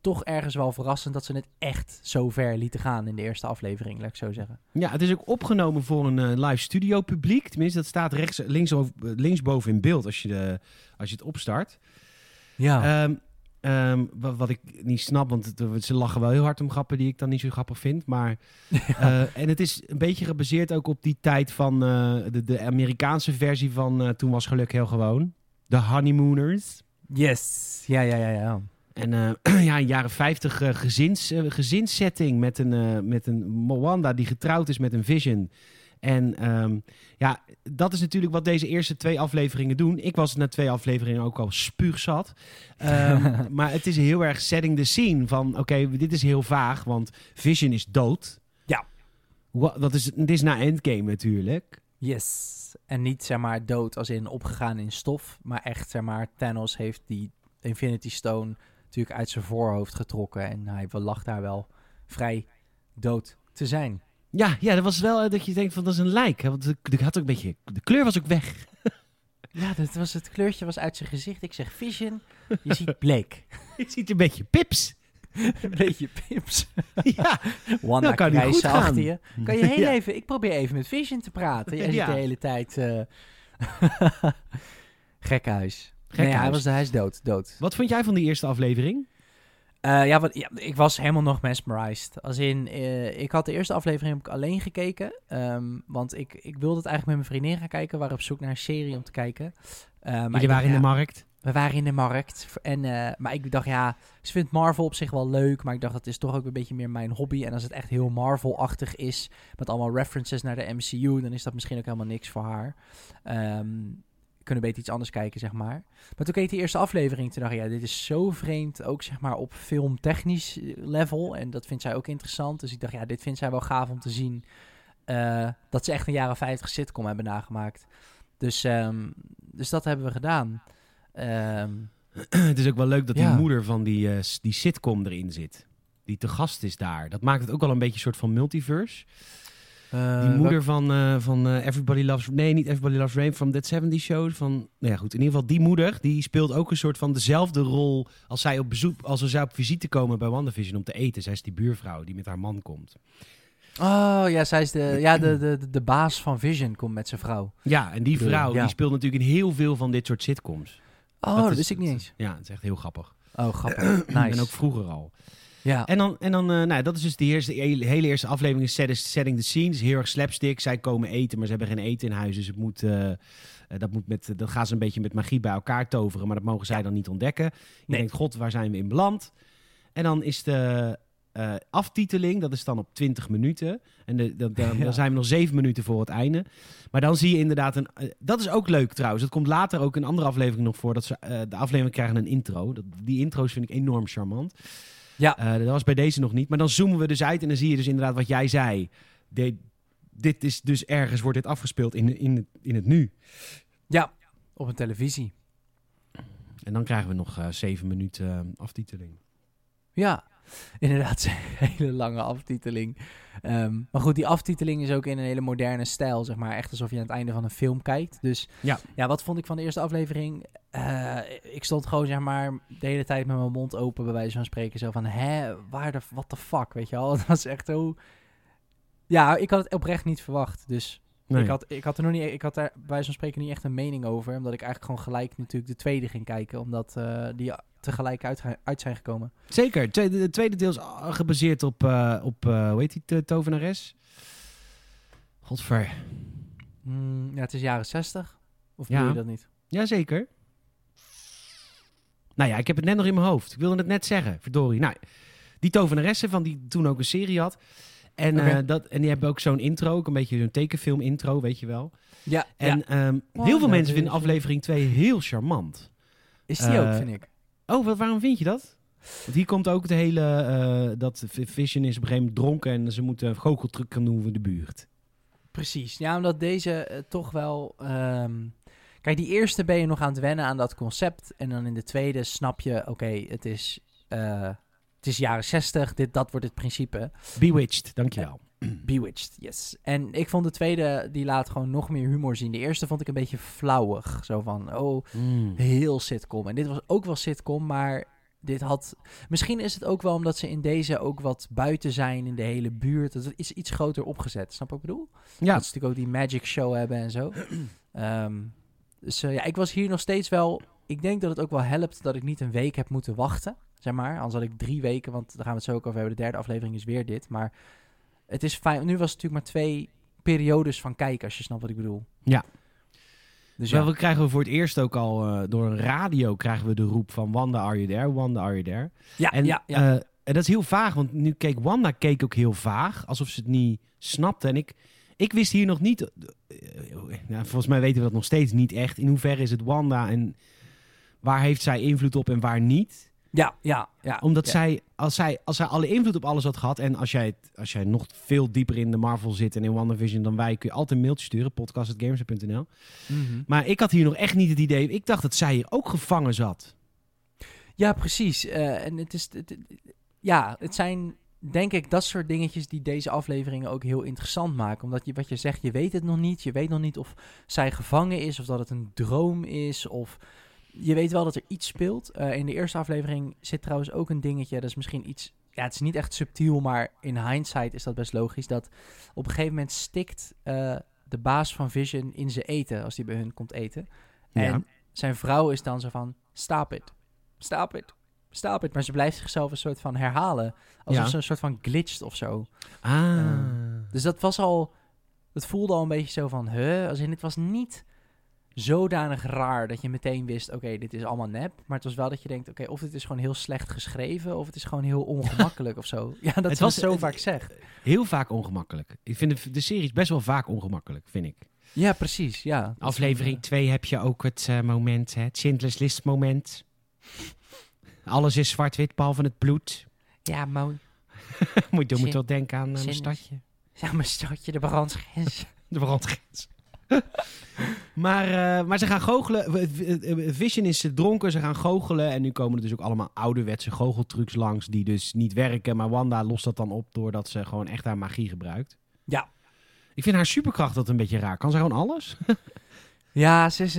toch ergens wel verrassend dat ze het echt zo ver lieten gaan in de eerste aflevering, laat ik zo zeggen. Ja, het is ook opgenomen voor een live studio publiek. Tenminste, dat staat linksboven in beeld als je het opstart. Ja. Wat ik niet snap, want ze lachen wel heel hard om grappen die ik dan niet zo grappig vind. Maar, en het is een beetje gebaseerd ook op die tijd van de Amerikaanse versie van Toen was geluk heel gewoon. De Honeymooners. Yes, ja. En ja, in jaren 50 gezinssetting met een Wanda die getrouwd is met een Vision. En ja, dat is natuurlijk wat deze eerste 2 afleveringen doen. Ik was na 2 afleveringen ook al spuugzat. Maar het is heel erg setting the scene van... Oké, dit is heel vaag, want Vision is dood. Ja. Dit is na Endgame natuurlijk. Yes. En niet, zeg maar, dood als in opgegaan in stof. Maar echt, zeg maar, Thanos heeft die Infinity Stone natuurlijk uit zijn voorhoofd getrokken. En hij lag daar wel vrij dood te zijn. Ja, dat was wel dat je denkt van dat is een lijk. Hè? Want ik had ook een beetje, de kleur was ook weg. Ja, het kleurtje was uit zijn gezicht. Ik zeg Vision, je ziet bleek. Je ziet een beetje pips. Ja. Wanda kan niet goed gaan. Achter je. Kan je heel even, ik probeer even met Vision te praten. Jij zit de hele tijd... Gekhuis. Nee, hij is dood. Wat vond jij van die eerste aflevering? Ik was helemaal nog mesmerized. Als in, ik had de eerste aflevering heb ik alleen gekeken. Want ik wilde het eigenlijk met mijn vriendin gaan kijken. We waren op zoek naar een serie om te kijken. Jullie waren in de markt? We waren in de markt. En, maar ik dacht, ja, ze vindt Marvel op zich wel leuk. Maar ik dacht, dat is toch ook een beetje meer mijn hobby. En als het echt heel Marvel-achtig is, met allemaal references naar de MCU, dan is dat misschien ook helemaal niks voor haar. Kunnen beter iets anders kijken, zeg maar. Maar toen keek ik de eerste aflevering, toen dacht ik, ja, dit is zo vreemd, ook zeg maar op filmtechnisch level. En dat vindt zij ook interessant. Dus ik dacht, ja, dit vindt zij wel gaaf om te zien. Dat ze echt een jaren 50 sitcom hebben nagemaakt. Dus dat hebben we gedaan. Het is ook wel leuk dat die moeder van die sitcom erin zit. Die te gast is daar. Dat maakt het ook wel een beetje een soort van multiverse. Die moeder van Everybody Loves... Nee, niet Everybody Loves Raymond, van That 70's Show. Van, nou ja, goed. In ieder geval, die moeder, die speelt ook een soort van dezelfde rol als zij op bezoek... Als zij op visite komen bij WandaVision om te eten. Zij is die buurvrouw die met haar man komt. Oh, ja, zij is de baas van Vision, komt met zijn vrouw. Ja, en die vrouw, die speelt natuurlijk in heel veel van dit soort sitcoms. Oh, dat wist ik niet eens. Ja, het is echt heel grappig. Oh, grappig. Nice. En ook vroeger al. Ja. En dan nou, dat is dus de hele eerste aflevering is setting the scene. Het is heel erg slapstick. Zij komen eten, maar ze hebben geen eten in huis. Dus het moet, dat gaan ze een beetje met magie bij elkaar toveren. Maar dat mogen zij dan niet ontdekken. Je denkt, god, waar zijn we in beland? En dan is de aftiteling, dat is dan op 20 minuten. En dan zijn we nog 7 minuten voor het einde. Maar dan zie je inderdaad dat is ook leuk trouwens. Dat komt later ook in andere afleveringen nog voor. Dat ze de aflevering krijgen een intro. Die intro's vind ik enorm charmant. Ja. Dat was bij deze nog niet. Maar dan zoomen we dus uit en dan zie je dus inderdaad wat jij zei. Dit is dus ergens, wordt dit afgespeeld in het nu. Ja, op een televisie. En dan krijgen we nog 7 minuten aftiteling. Ja, inderdaad, een hele lange aftiteling. Maar goed, die aftiteling is ook in een hele moderne stijl, zeg maar. Echt alsof je aan het einde van een film kijkt. Dus ja wat vond ik van de eerste aflevering? Ik stond gewoon, zeg maar, de hele tijd met mijn mond open, bij wijze van spreken. Zo van, what the fuck, weet je wel? Dat was echt zo... Ja, ik had het oprecht niet verwacht, dus... Nee. Ik had daar bij wijze van spreken niet echt een mening over. Omdat ik eigenlijk gewoon gelijk natuurlijk de tweede ging kijken. Omdat die tegelijk uit zijn gekomen. Zeker. Het tweede deel is gebaseerd op hoe heet die tovenares? Godver. Ja, het is jaren 60. Of doe je dat niet? Jazeker. Nou ja, ik heb het net nog in mijn hoofd. Ik wilde het net zeggen. Verdorie. Nou, die tovenaresse van die toen ook een serie had... En, en die hebben ook zo'n intro, ook een beetje zo'n tekenfilm intro, weet je wel. Ja. En heel veel mensen vinden aflevering 2 heel charmant. Is die ook, vind ik. Oh, waarom vind je dat? Want hier komt ook de hele... dat Vision is op een gegeven moment dronken en ze moeten een goocheltruc gaan doen voor de buurt. Precies. Ja, omdat deze toch wel... Kijk, die eerste ben je nog aan het wennen aan dat concept. En dan in de tweede snap je, oké, het is... Het is jaren 60, dat wordt het principe. Bewitched, dankjewel. Bewitched, yes. En ik vond de tweede, die laat gewoon nog meer humor zien. De eerste vond ik een beetje flauwig. Zo van, heel sitcom. En dit was ook wel sitcom, maar dit had... Misschien is het ook wel omdat ze in deze ook wat buiten zijn in de hele buurt. Dat is iets groter opgezet, snap wat ik bedoel? Ja. Dat ze natuurlijk ook die magic show hebben en zo. Dus ja, ik was hier nog steeds wel... ik denk dat het ook wel helpt dat ik niet een week heb moeten wachten, zeg maar. Anders had ik 3 weken, want daar gaan we het zo ook over hebben. De derde aflevering is weer dit, maar het is fijn. Nu was het natuurlijk maar 2 periodes van kijken, als je snapt wat ik bedoel. Ja. Dus ja. We krijgen voor het eerst ook al door een radio krijgen we de roep van Wanda, are you there? Wanda, are you there? Ja, en, ja. En dat is heel vaag, want nu keek Wanda ook heel vaag, alsof ze het niet snapte. En ik wist hier nog niet, nou, volgens mij weten we dat nog steeds niet echt. In hoeverre is het Wanda en waar heeft zij invloed op en waar niet? Ja. Omdat zij, als zij alle invloed op alles had gehad, en als jij nog veel dieper in de Marvel zit en in WandaVision dan wij, kun je altijd een mailtje sturen, podcast@gamersnet.nl. Mm-hmm. Maar ik had hier nog echt niet het idee, ik dacht dat zij hier ook gevangen zat. Ja, precies. En het is... Het zijn, denk ik, dat soort dingetjes die deze afleveringen ook heel interessant maken. Omdat wat je zegt, je weet het nog niet. Je weet nog niet of zij gevangen is, of dat het een droom is, of... Je weet wel dat er iets speelt. In de eerste aflevering zit trouwens ook een dingetje. Dat is misschien iets... Ja, het is niet echt subtiel, maar in hindsight is dat best logisch. Dat op een gegeven moment stikt de baas van Vision in zijn eten, als hij bij hun komt eten. Ja. En zijn vrouw is dan zo van, stop it, stop it. Stop it, maar ze blijft zichzelf een soort van herhalen. Alsof ze een soort van glitcht of zo. Ah. Dus dat was al... Het voelde al een beetje zo van... Als in, het was niet zodanig raar dat je meteen wist... Oké, dit is allemaal nep. Maar het was wel dat je denkt... Oké, of dit is gewoon heel slecht geschreven... of het is gewoon heel ongemakkelijk of zo. Ja, dat was zo vaak gezegd. Heel vaak ongemakkelijk. Ik vind de series best wel vaak ongemakkelijk, vind ik. Ja, precies, ja. Aflevering 2 heb je ook het moment... Het Schindler's List moment... Alles is zwart-wit, behalve het bloed. Ja, mooi. Moet wel denken aan mijn stadje. Ja, mijn stadje, de brandgrens. De brandgrens. maar ze gaan goochelen. Vision is dronken, ze gaan goochelen. En nu komen er dus ook allemaal ouderwetse goocheltrucs langs... die dus niet werken. Maar Wanda lost dat dan op doordat ze gewoon echt haar magie gebruikt. Ja. Ik vind haar superkracht dat een beetje raar. Kan ze gewoon alles? Ja, ze is,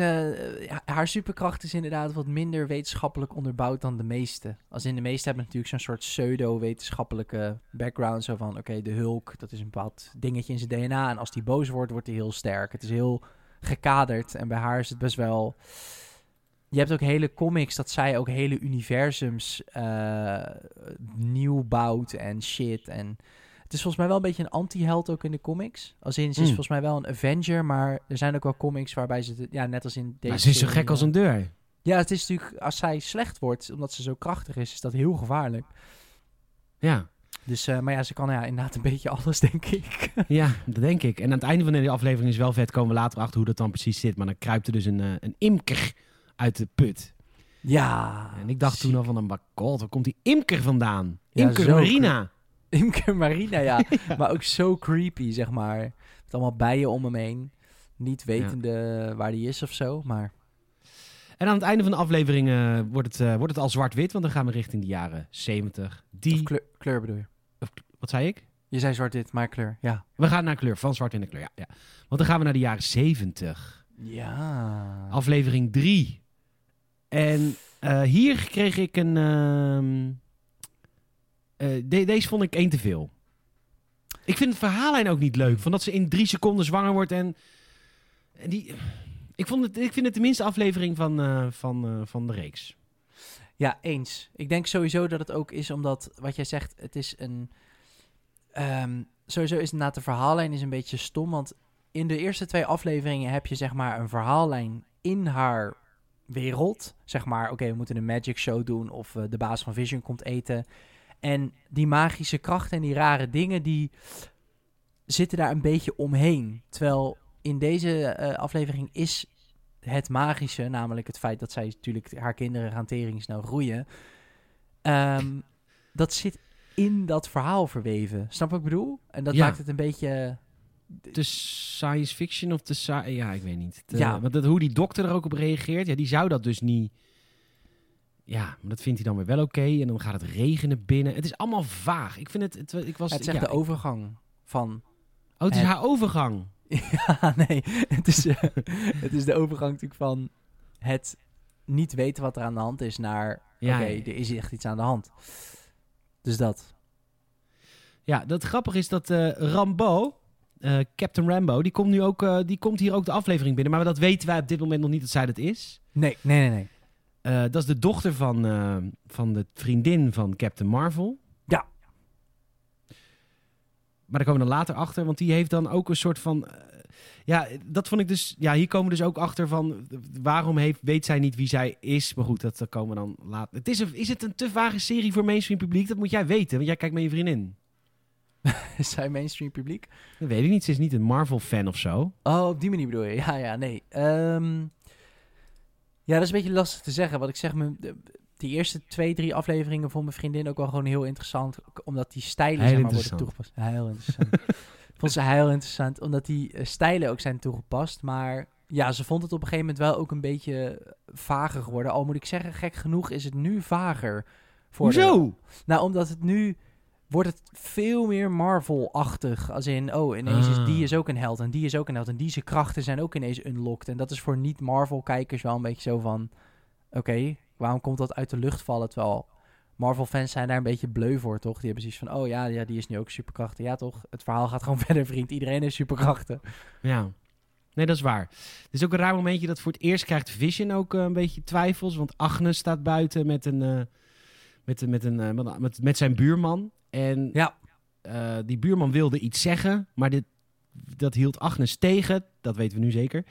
haar superkracht is inderdaad wat minder wetenschappelijk onderbouwd dan de meeste. Als in de meeste hebben natuurlijk zo'n soort pseudo-wetenschappelijke background. Zo van, oké, de Hulk, dat is een bepaald dingetje in zijn DNA. En als die boos wordt, wordt hij heel sterk. Het is heel gekaderd. En bij haar is het best wel... Je hebt ook hele comics dat zij ook hele universums nieuw bouwt en shit. En... Het is volgens mij wel een beetje een anti-held ook in de comics. Als in, ze is volgens mij wel een Avenger, maar er zijn ook wel comics waarbij ze... net als in deze... Maar ze is zo gek als een deur. Ja, het is natuurlijk, als zij slecht wordt, omdat ze zo krachtig is, is dat heel gevaarlijk. Ja. Dus, maar ja, ze kan inderdaad een beetje alles, denk ik. Ja, dat denk ik. En aan het einde van de aflevering is wel vet, komen we later achter hoe dat dan precies zit. Maar dan kruipt er dus een imker uit de put. Ja. En ik dacht toen al van, god, waar komt die imker vandaan? Imker Marina. Imke Marina, ja. Maar ook zo creepy, zeg maar. Met allemaal bijen om hem heen. Niet wetende waar die is of zo, maar... En aan het einde van de aflevering wordt het al zwart-wit... want dan gaan we richting de jaren 70. Of kleur bedoel je? Wat zei ik? Je zei zwart-wit, maar kleur, ja. We gaan naar kleur, van zwart-wit naar kleur, ja. Want dan gaan we naar de jaren 70. Ja. Aflevering 3. En hier kreeg ik een... Deze vond ik 1 te veel. Ik vind het verhaallijn ook niet leuk. Van dat ze in 3 seconden zwanger wordt en die... Ik vind het de minste aflevering van de reeks. Ja, eens. Ik denk sowieso dat het ook is omdat wat jij zegt, het is een... Sowieso is inderdaad de verhaallijn is een beetje stom. Want in de eerste 2 afleveringen heb je zeg maar een verhaallijn in haar wereld. Zeg maar, oké, we moeten een magic show doen of de baas van Vision komt eten... En die magische krachten en die rare dingen, die zitten daar een beetje omheen. Terwijl in deze aflevering is het magische, namelijk het feit dat zij natuurlijk haar kinderen gaan teringsnel groeien. Dat zit in dat verhaal verweven. Snap wat ik bedoel? En dat maakt het een beetje... De science fiction of de... Ja, ik weet niet. Want hoe die dokter er ook op reageert, die zou dat dus niet... Ja, maar dat vindt hij dan weer wel oké. En dan gaat het regenen binnen. Het is allemaal vaag. Ik vind het is echt de overgang van... Oh, het is haar overgang. Ja, nee. Het is de overgang natuurlijk van het niet weten wat er aan de hand is naar... Ja, er is echt iets aan de hand. Dus dat. Ja, dat grappig is dat Rambeau... Captain Rambeau, die komt nu ook, die komt hier ook de aflevering binnen. Maar dat weten wij op dit moment nog niet dat zij dat is. Nee. Dat is de dochter van de vriendin van Captain Marvel. Ja. Maar daar komen we dan later achter, want die heeft dan ook een soort van... ja, dat vond ik dus... Ja, hier komen we dus ook achter van... Waarom weet zij niet wie zij is? Maar goed, dat komen we dan later... Is het een te vage serie voor mainstream publiek? Dat moet jij weten, want jij kijkt met je vriendin. Is zij mainstream publiek? Dat weet ik niet. Ze is niet een Marvel-fan of zo. Oh, op die manier bedoel je? Ja, nee. Ja, dat is een beetje lastig te zeggen. Wat ik zeg, de eerste 2-3 afleveringen vond mijn vriendin ook wel gewoon heel interessant. Omdat die stijlen zeg maar, worden toegepast. Heel interessant. Vond ze heel interessant, omdat die stijlen ook zijn toegepast. Maar ja, ze vond het op een gegeven moment wel ook een beetje vager geworden. Al moet ik zeggen, gek genoeg is het nu vager. Hoezo? Nou, omdat het nu... wordt het veel meer Marvel-achtig. Als in, oh, ineens is die is ook een held en die is ook een held. En die zijn krachten zijn ook ineens unlocked. En dat is voor niet-Marvel-kijkers wel een beetje zo van... Oké, waarom komt dat uit de lucht vallen? Terwijl Marvel-fans zijn daar een beetje bleu voor, toch? Die hebben zoiets van, oh ja, die is nu ook superkrachten. Ja, toch? Het verhaal gaat gewoon verder, vriend. Iedereen heeft superkrachten. Ja. Nee, dat is waar. Het is ook een raar momentje dat voor het eerst krijgt Vision ook een beetje twijfels. Want Agnes staat buiten met zijn buurman. En ja. Die buurman wilde iets zeggen, maar dat hield Agnes tegen. Dat weten we nu zeker.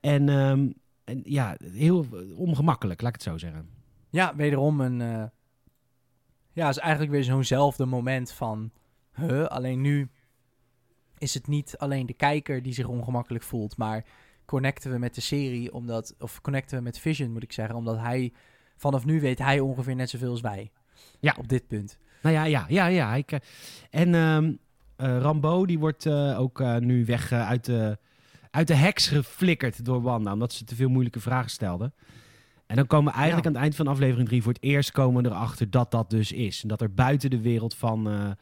En ja, heel ongemakkelijk, laat ik het zo zeggen. Ja, wederom een... ja, is eigenlijk weer zo'nzelfde moment van... Alleen nu is het niet alleen de kijker die zich ongemakkelijk voelt, maar connecten we met de serie, of connecten we met Vision, moet ik zeggen, omdat hij... Vanaf nu weet hij ongeveer net zoveel als wij. Ja. Op dit punt. Nou ja. Rambeau, die wordt ook nu weg uit de heks geflikkerd door Wanda. Omdat ze te veel moeilijke vragen stelde. En dan komen we eigenlijk aan het eind van aflevering 3 voor het eerst komen we erachter dat dat dus is. En dat er buiten de wereld van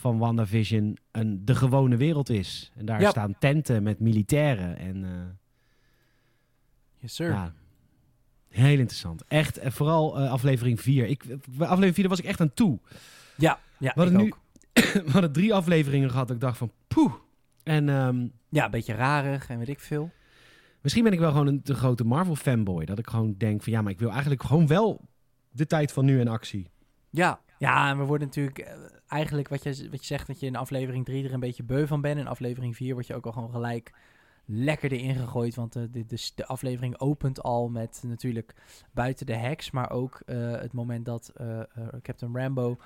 WandaVision de gewone wereld is. En daar staan tenten met militairen. En, yes, sir. Ja. Heel interessant. Echt, vooral aflevering 4. Aflevering 4 was ik echt aan toe. Ja, we hadden ik ook. We hadden 3 afleveringen gehad. Ik dacht van, poeh. En, ja, een beetje rarig en weet ik veel. Misschien ben ik wel gewoon een te grote Marvel fanboy. Dat ik gewoon denk van, ja, maar ik wil eigenlijk gewoon wel de tijd van nu in actie. Ja, en we worden natuurlijk... eigenlijk wat je zegt, dat je in aflevering 3 er een beetje beu van bent. In aflevering 4 word je ook al gewoon gelijk... lekker erin gegooid, want de aflevering opent al met natuurlijk buiten de heks, maar ook het moment dat Captain Rambeau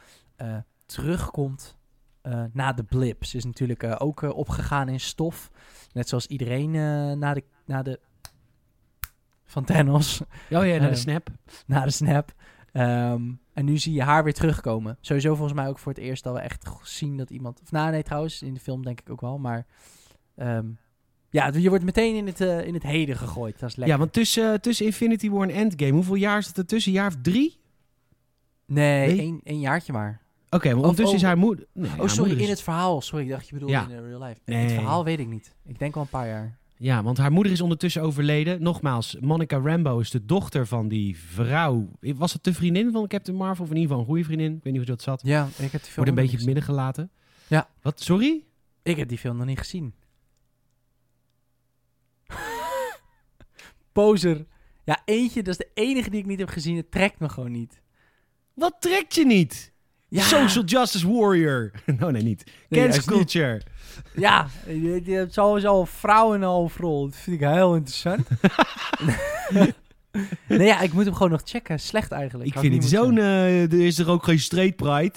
terugkomt na de blip. Ze is natuurlijk ook opgegaan in stof, net zoals iedereen na de van Thanos. Oh ja, na de snap. Na de snap. En nu zie je haar weer terugkomen. Sowieso volgens mij ook voor het eerst dat we echt zien dat iemand... Of nee trouwens, in de film denk ik ook wel, maar... ja, je wordt meteen in het heden gegooid. Dat is lekker. Ja, want tussen Infinity War en Endgame... Hoeveel jaar is het ertussen? Een jaar of 3? Nee, één jaartje maar. Oké, maar ondertussen is haar moeder... Nee, oh, haar sorry, moeder is... in het verhaal. Sorry, ik dacht je bedoelde in real life. Nee. In het verhaal weet ik niet. Ik denk wel een paar jaar. Ja, want haar moeder is ondertussen overleden. Nogmaals, Monica Rambeau is de dochter van die vrouw. Was het de vriendin van Captain Marvel? Of in ieder geval een goede vriendin? Ik weet niet hoe dat zat. Ja, ik heb die film wordt een beetje in het midden gelaten. Ja. Wat, sorry? Ik heb die film nog niet gezien. Poser. Ja, eentje, dat is de enige die ik niet heb gezien. Het trekt me gewoon niet. Wat trekt je niet? Ja. Social Justice Warrior. No, nee, niet. Cancel Culture. Niet. Ja, het is sowieso een vrouwenhoofdrol. Dat vind ik heel interessant. Nee, ja, ik moet hem gewoon nog checken. Slecht eigenlijk. Ik vind het zo'n... er is er ook geen straight pride.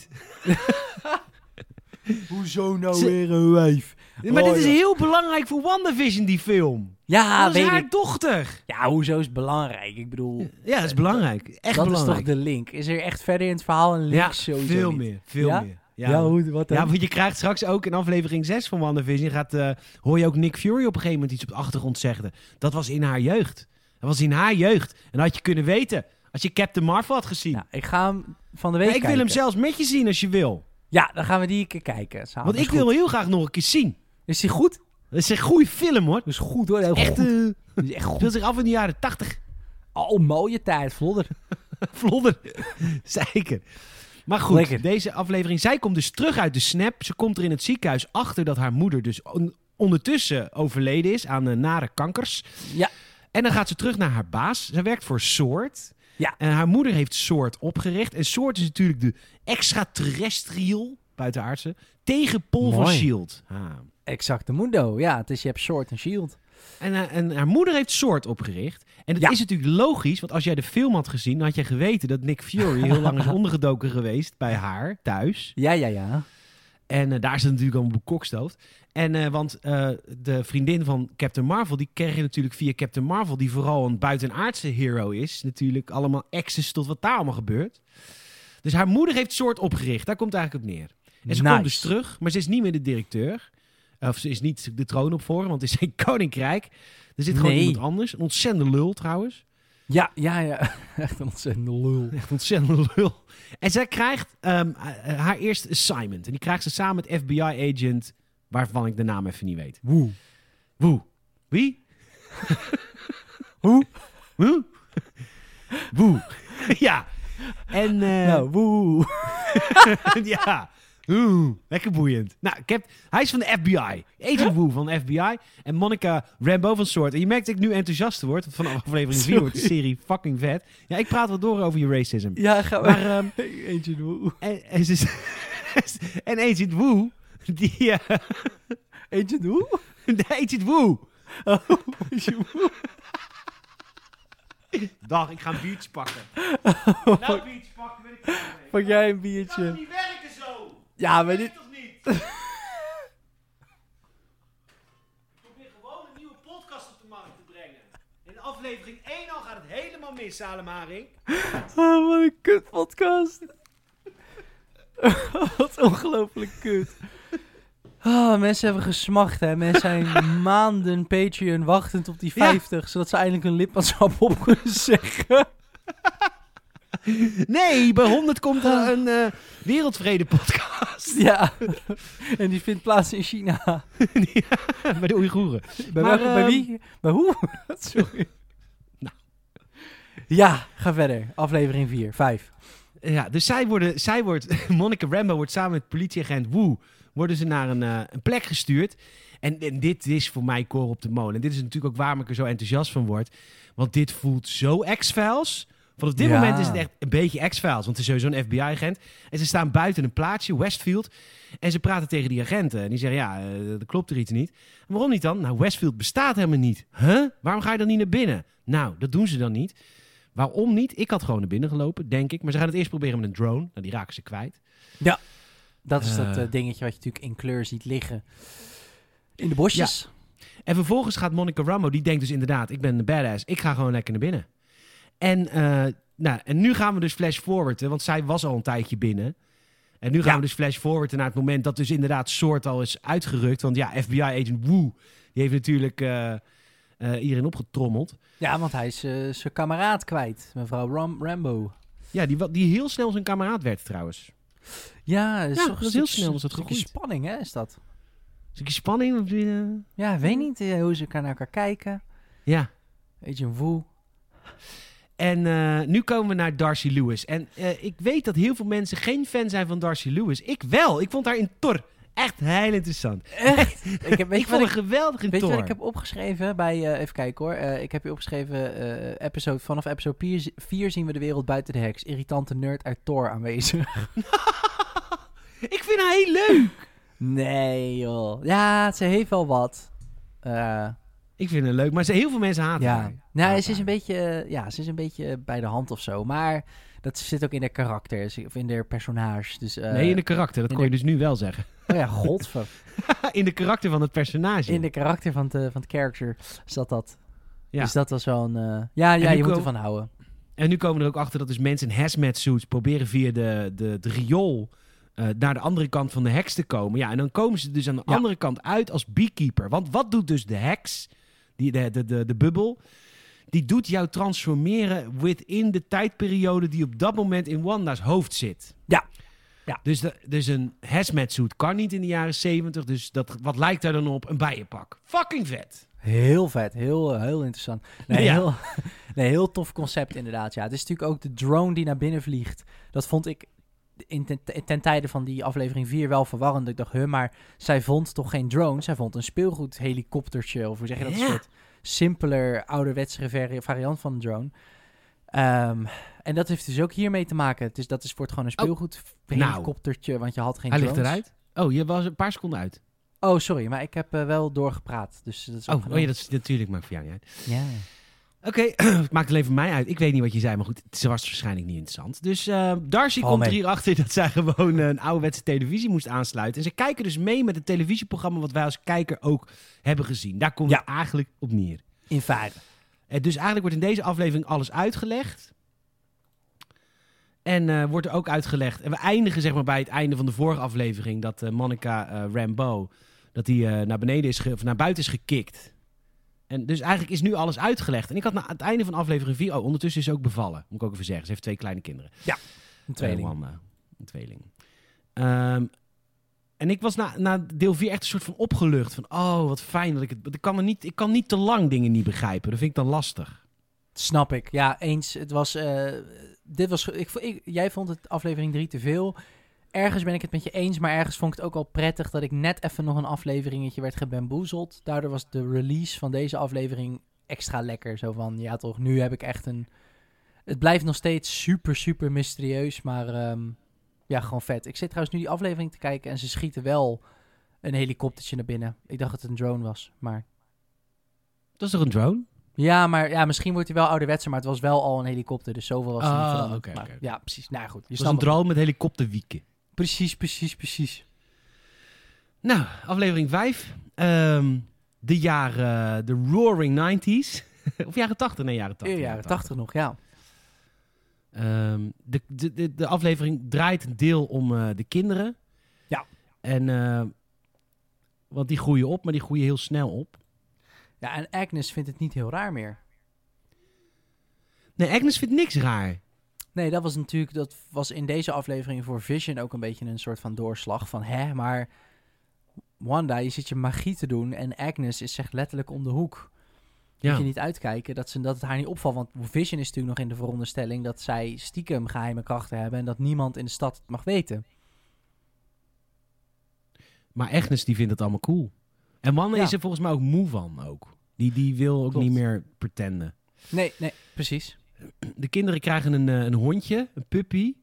Hoezo nou weer een wijf? Maar dit is heel belangrijk voor WandaVision, die film. Ja, dat is weet haar ik. Dochter. Ja, hoezo is het belangrijk? Ik bedoel... Ja, dat is belangrijk. Echt dat belangrijk. Dat is toch de link? Is er echt verder in het verhaal een link? Ja, sowieso veel niet. Meer. Veel ja? meer. Ja, wat dan? Ja, want je krijgt straks ook in aflevering 6 van WandaVision... hoor je ook Nick Fury op een gegeven moment iets op de achtergrond zeggen. Dat was in haar jeugd. En had je kunnen weten als je Captain Marvel had gezien. Nou, ik ga hem van de week kijken. Ik wil hem zelfs met je zien als je wil. Ja, dan gaan we die een keer kijken. Samen. Want ik wil heel graag nog een keer zien. Is die goed? Dat is een goede film, hoor. Dat is goed, hoor. Echt goed. Speelt zich af in de jaren 80. Al mooie tijd, Vlodder. Vlodder. Zeker. Maar goed, lekker. Deze aflevering... Zij komt dus terug uit de snap. Ze komt er in het ziekenhuis achter dat haar moeder dus ondertussen overleden is aan nare kankers. Ja. En dan gaat ze terug naar haar baas. Zij werkt voor S.W.O.R.D. Ja. En haar moeder heeft S.W.O.R.D. opgericht. En S.W.O.R.D. is natuurlijk de extraterrestriel, buitenaardse, tegenpol van S.H.I.E.L.D. Exactemundo. Ja, dus je hebt S.W.O.R.D. en S.H.I.E.L.D. En haar moeder heeft S.W.O.R.D. opgericht. En dat is natuurlijk logisch, want als jij de film had gezien, dan had jij geweten dat Nick Fury heel lang is ondergedoken geweest bij haar thuis. Ja. En daar is het natuurlijk allemaal bekokstoofd. Want de vriendin van Captain Marvel, die kreeg je natuurlijk via Captain Marvel, die vooral een buitenaardse hero is. Natuurlijk allemaal access tot wat daar allemaal gebeurt. Dus haar moeder heeft S.W.O.R.D. opgericht. Daar komt het eigenlijk op neer. En ze komt dus terug, maar ze is niet meer de directeur. Of ze is niet de troon opvolger, want het is geen koninkrijk. Er zit gewoon iemand anders. Een ontzettende lul trouwens. Ja. Echt een ontzettende lul. En zij krijgt haar eerste assignment. En die krijgt ze samen met FBI-agent, waarvan ik de naam even niet weet. Woe. Wie? Woe. Ja. En... woe. Ja. Lekker boeiend. Nou, hij is van de FBI. Agent Wu van de FBI. En Monica Rambeau van S.W.O.R.D. En je merkt dat ik nu enthousiaster word. Van aflevering 4 wordt de serie fucking vet. Ja, ik praat wel door over je racism. Ja, ga maar. Agent Wu. En Agent Wu. Agent Wu? De Agent Wu. Oh, Agent Wu. Dag, ik ga een biertje pakken. Pak jij een biertje? Dat kan niet werken zo. Ja, maar dit... toch niet? Ik probeer gewoon een nieuwe podcast op de markt te brengen. In aflevering 1 al gaat het helemaal mis, Salem Haring. Oh, wat een kut podcast. Wat ongelooflijk kut. Oh, mensen hebben gesmacht, hè. Mensen zijn maanden Patreon wachtend op die 50... zodat ze eindelijk een lidmaatschap op kunnen zeggen. Nee, bij 100 komt er een wereldvrede podcast. Ja, en die vindt plaats in China. Ja, bij de Oeigoeren. Bij wie? Bij hoe? Sorry. Nou. Ja, ga verder. Aflevering 4, 5. Ja, dus Monica Rambeau wordt samen met politieagent Wu... worden ze naar een plek gestuurd. En dit is voor mij koren op de molen. En dit is natuurlijk ook waarom ik er zo enthousiast van word. Want dit voelt zo X-Files. Vanaf dit moment is het echt een beetje X-Files. Want het is sowieso een FBI-agent. En ze staan buiten een plaatsje, Westfield. En ze praten tegen die agenten. En die zeggen, er klopt er iets niet. En waarom niet dan? Nou, Westfield bestaat helemaal niet. Huh? Waarom ga je dan niet naar binnen? Nou, dat doen ze dan niet. Waarom niet? Ik had gewoon naar binnen gelopen, denk ik. Maar ze gaan het eerst proberen met een drone. Nou, die raken ze kwijt. Ja. Dat is dat dingetje wat je natuurlijk in kleur ziet liggen. In de bosjes. Ja. En vervolgens gaat Monica Rambeau, die denkt dus inderdaad... ik ben een badass, ik ga gewoon lekker naar binnen. En nu gaan we dus flash-forwarden, want zij was al een tijdje binnen. En nu gaan we dus flash-forwarden naar het moment... dat dus inderdaad S.W.O.R.D. al is uitgerukt. Want FBI-agent Wu, die heeft natuurlijk iedereen opgetrommeld. Ja, want hij is zijn kameraad kwijt, mevrouw Rambeau. Ja, die heel snel zijn kameraad werd trouwens. Ja, dat is heel snel was dat gegroeid. Een stukje spanning, hè, is dat? Een stukje spanning? Of, Ja, weet niet hoe ze naar elkaar kijken. Ja. Beetje een woe. En nu komen we naar Darcy Lewis. En ik weet dat heel veel mensen geen fan zijn van Darcy Lewis. Ik wel. Ik vond haar in Thor echt heel interessant. Echt? Ik vond haar geweldig in Thor. Weet je wat ik heb opgeschreven bij... even kijken hoor. Ik heb hier opgeschreven... vanaf episode 4 zien we de wereld buiten de heks. Irritante nerd uit Thor aanwezig. Ik vind haar heel leuk. Nee, joh. Ja, ze heeft wel wat. Ik vind haar leuk, maar heel veel mensen haten haar. Nou, ze is een beetje bij de hand of zo. Maar dat zit ook in haar karakter, of in haar personage. Dus, in de karakter, dat kon je dus nu wel zeggen. Oh ja, godver. In de karakter van het personage. In de karakter van het character zat dat. Ja. Dus dat was wel een... je moet ervan houden. En nu komen we er ook achter dat dus mensen in hazmat suits proberen via de riool... naar de andere kant van de heks te komen. Ja, en dan komen ze dus aan de andere kant uit als beekeeper. Want wat doet dus de heks, de bubbel... die doet jou transformeren within de tijdperiode... die op dat moment in Wanda's hoofd zit. Ja. Dus een hazmat suit kan niet in de jaren 70. Dus wat lijkt daar dan op? Een bijenpak. Fucking vet. Heel vet. Heel interessant. Heel tof concept inderdaad. Ja, het is natuurlijk ook de drone die naar binnen vliegt. Dat vond ik... ten tijde van die aflevering 4 wel verwarrend. Ik dacht, maar zij vond toch geen drone? Zij vond een speelgoedhelikoptertje, of hoe zeg je dat soort... simpeler, ouderwetsere variant van een drone. En dat heeft dus ook hiermee te maken. Dus dat is voor het gewoon een speelgoed helikoptertje, want je had geen drones. Hij ligt eruit? Oh, je was een paar seconden uit. Oh, sorry, maar ik heb wel doorgepraat. Dus dat is dat is natuurlijk, maakt voor jou niet uit. Ja. Oké, het maakt alleen voor mij uit. Ik weet niet wat je zei, maar goed, het was waarschijnlijk niet interessant. Dus Darcy komt er hierachter dat zij gewoon een ouderwetse televisie moest aansluiten. En ze kijken dus mee met het televisieprogramma wat wij als kijker ook hebben gezien. Daar komt het eigenlijk op neer. In feite. Dus eigenlijk wordt in deze aflevering alles uitgelegd. En wordt er ook uitgelegd. En we eindigen zeg maar bij het einde van de vorige aflevering. Dat Monica Rambeau, dat die naar buiten is gekikt. En dus eigenlijk is nu alles uitgelegd. En ik had aan het einde van aflevering 4... ondertussen is ze ook bevallen, moet ik ook even zeggen. Ze heeft 2 kleine kinderen. Ja, een tweeling. Wanda, een tweeling. En ik was na deel 4 echt een soort van opgelucht. Van, wat fijn dat ik het... Ik kan niet te lang dingen niet begrijpen. Dat vind ik dan lastig. Snap ik. Ja, eens. Het was... jij vond het aflevering 3 te veel. Ergens ben ik het met je eens, maar ergens vond ik het ook al prettig dat ik net even nog een afleveringetje werd gebamboezeld. Daardoor was de release van deze aflevering extra lekker. Zo van, ja toch, nu heb ik echt een... Het blijft nog steeds super, super mysterieus, maar gewoon vet. Ik zit trouwens nu die aflevering te kijken en ze schieten wel een helikoptertje naar binnen. Ik dacht dat het een drone was, maar... Dat is toch een drone? Ja, maar misschien wordt hij wel ouderwetser, maar het was wel al een helikopter, dus zoveel was er niet veranderd. Okay. Ja, precies. Nou goed. Het was een drone met helikopterwieken. Precies. Nou, aflevering 5. De jaren... de Roaring 90s. Of jaren 80? Nee, jaren 80. Jaren 80 nog, ja. De aflevering draait een deel om de kinderen. Ja. En... want die groeien op, maar die groeien heel snel op. Ja, en Agnes vindt het niet heel raar meer. Nee, Agnes vindt niks raar. Nee, dat was in deze aflevering voor Vision ook een beetje een soort van doorslag. Van, maar Wanda, je zit je magie te doen en Agnes is echt letterlijk om de hoek. Ja. Moet je niet uitkijken dat het haar niet opvalt. Want Vision is natuurlijk nog in de veronderstelling dat zij stiekem geheime krachten hebben en dat niemand in de stad het mag weten. Maar Agnes, die vindt het allemaal cool. En Wanda is er volgens mij ook moe van ook. Die wil ook niet meer pretenden. Nee, precies. De kinderen krijgen een hondje, een puppy.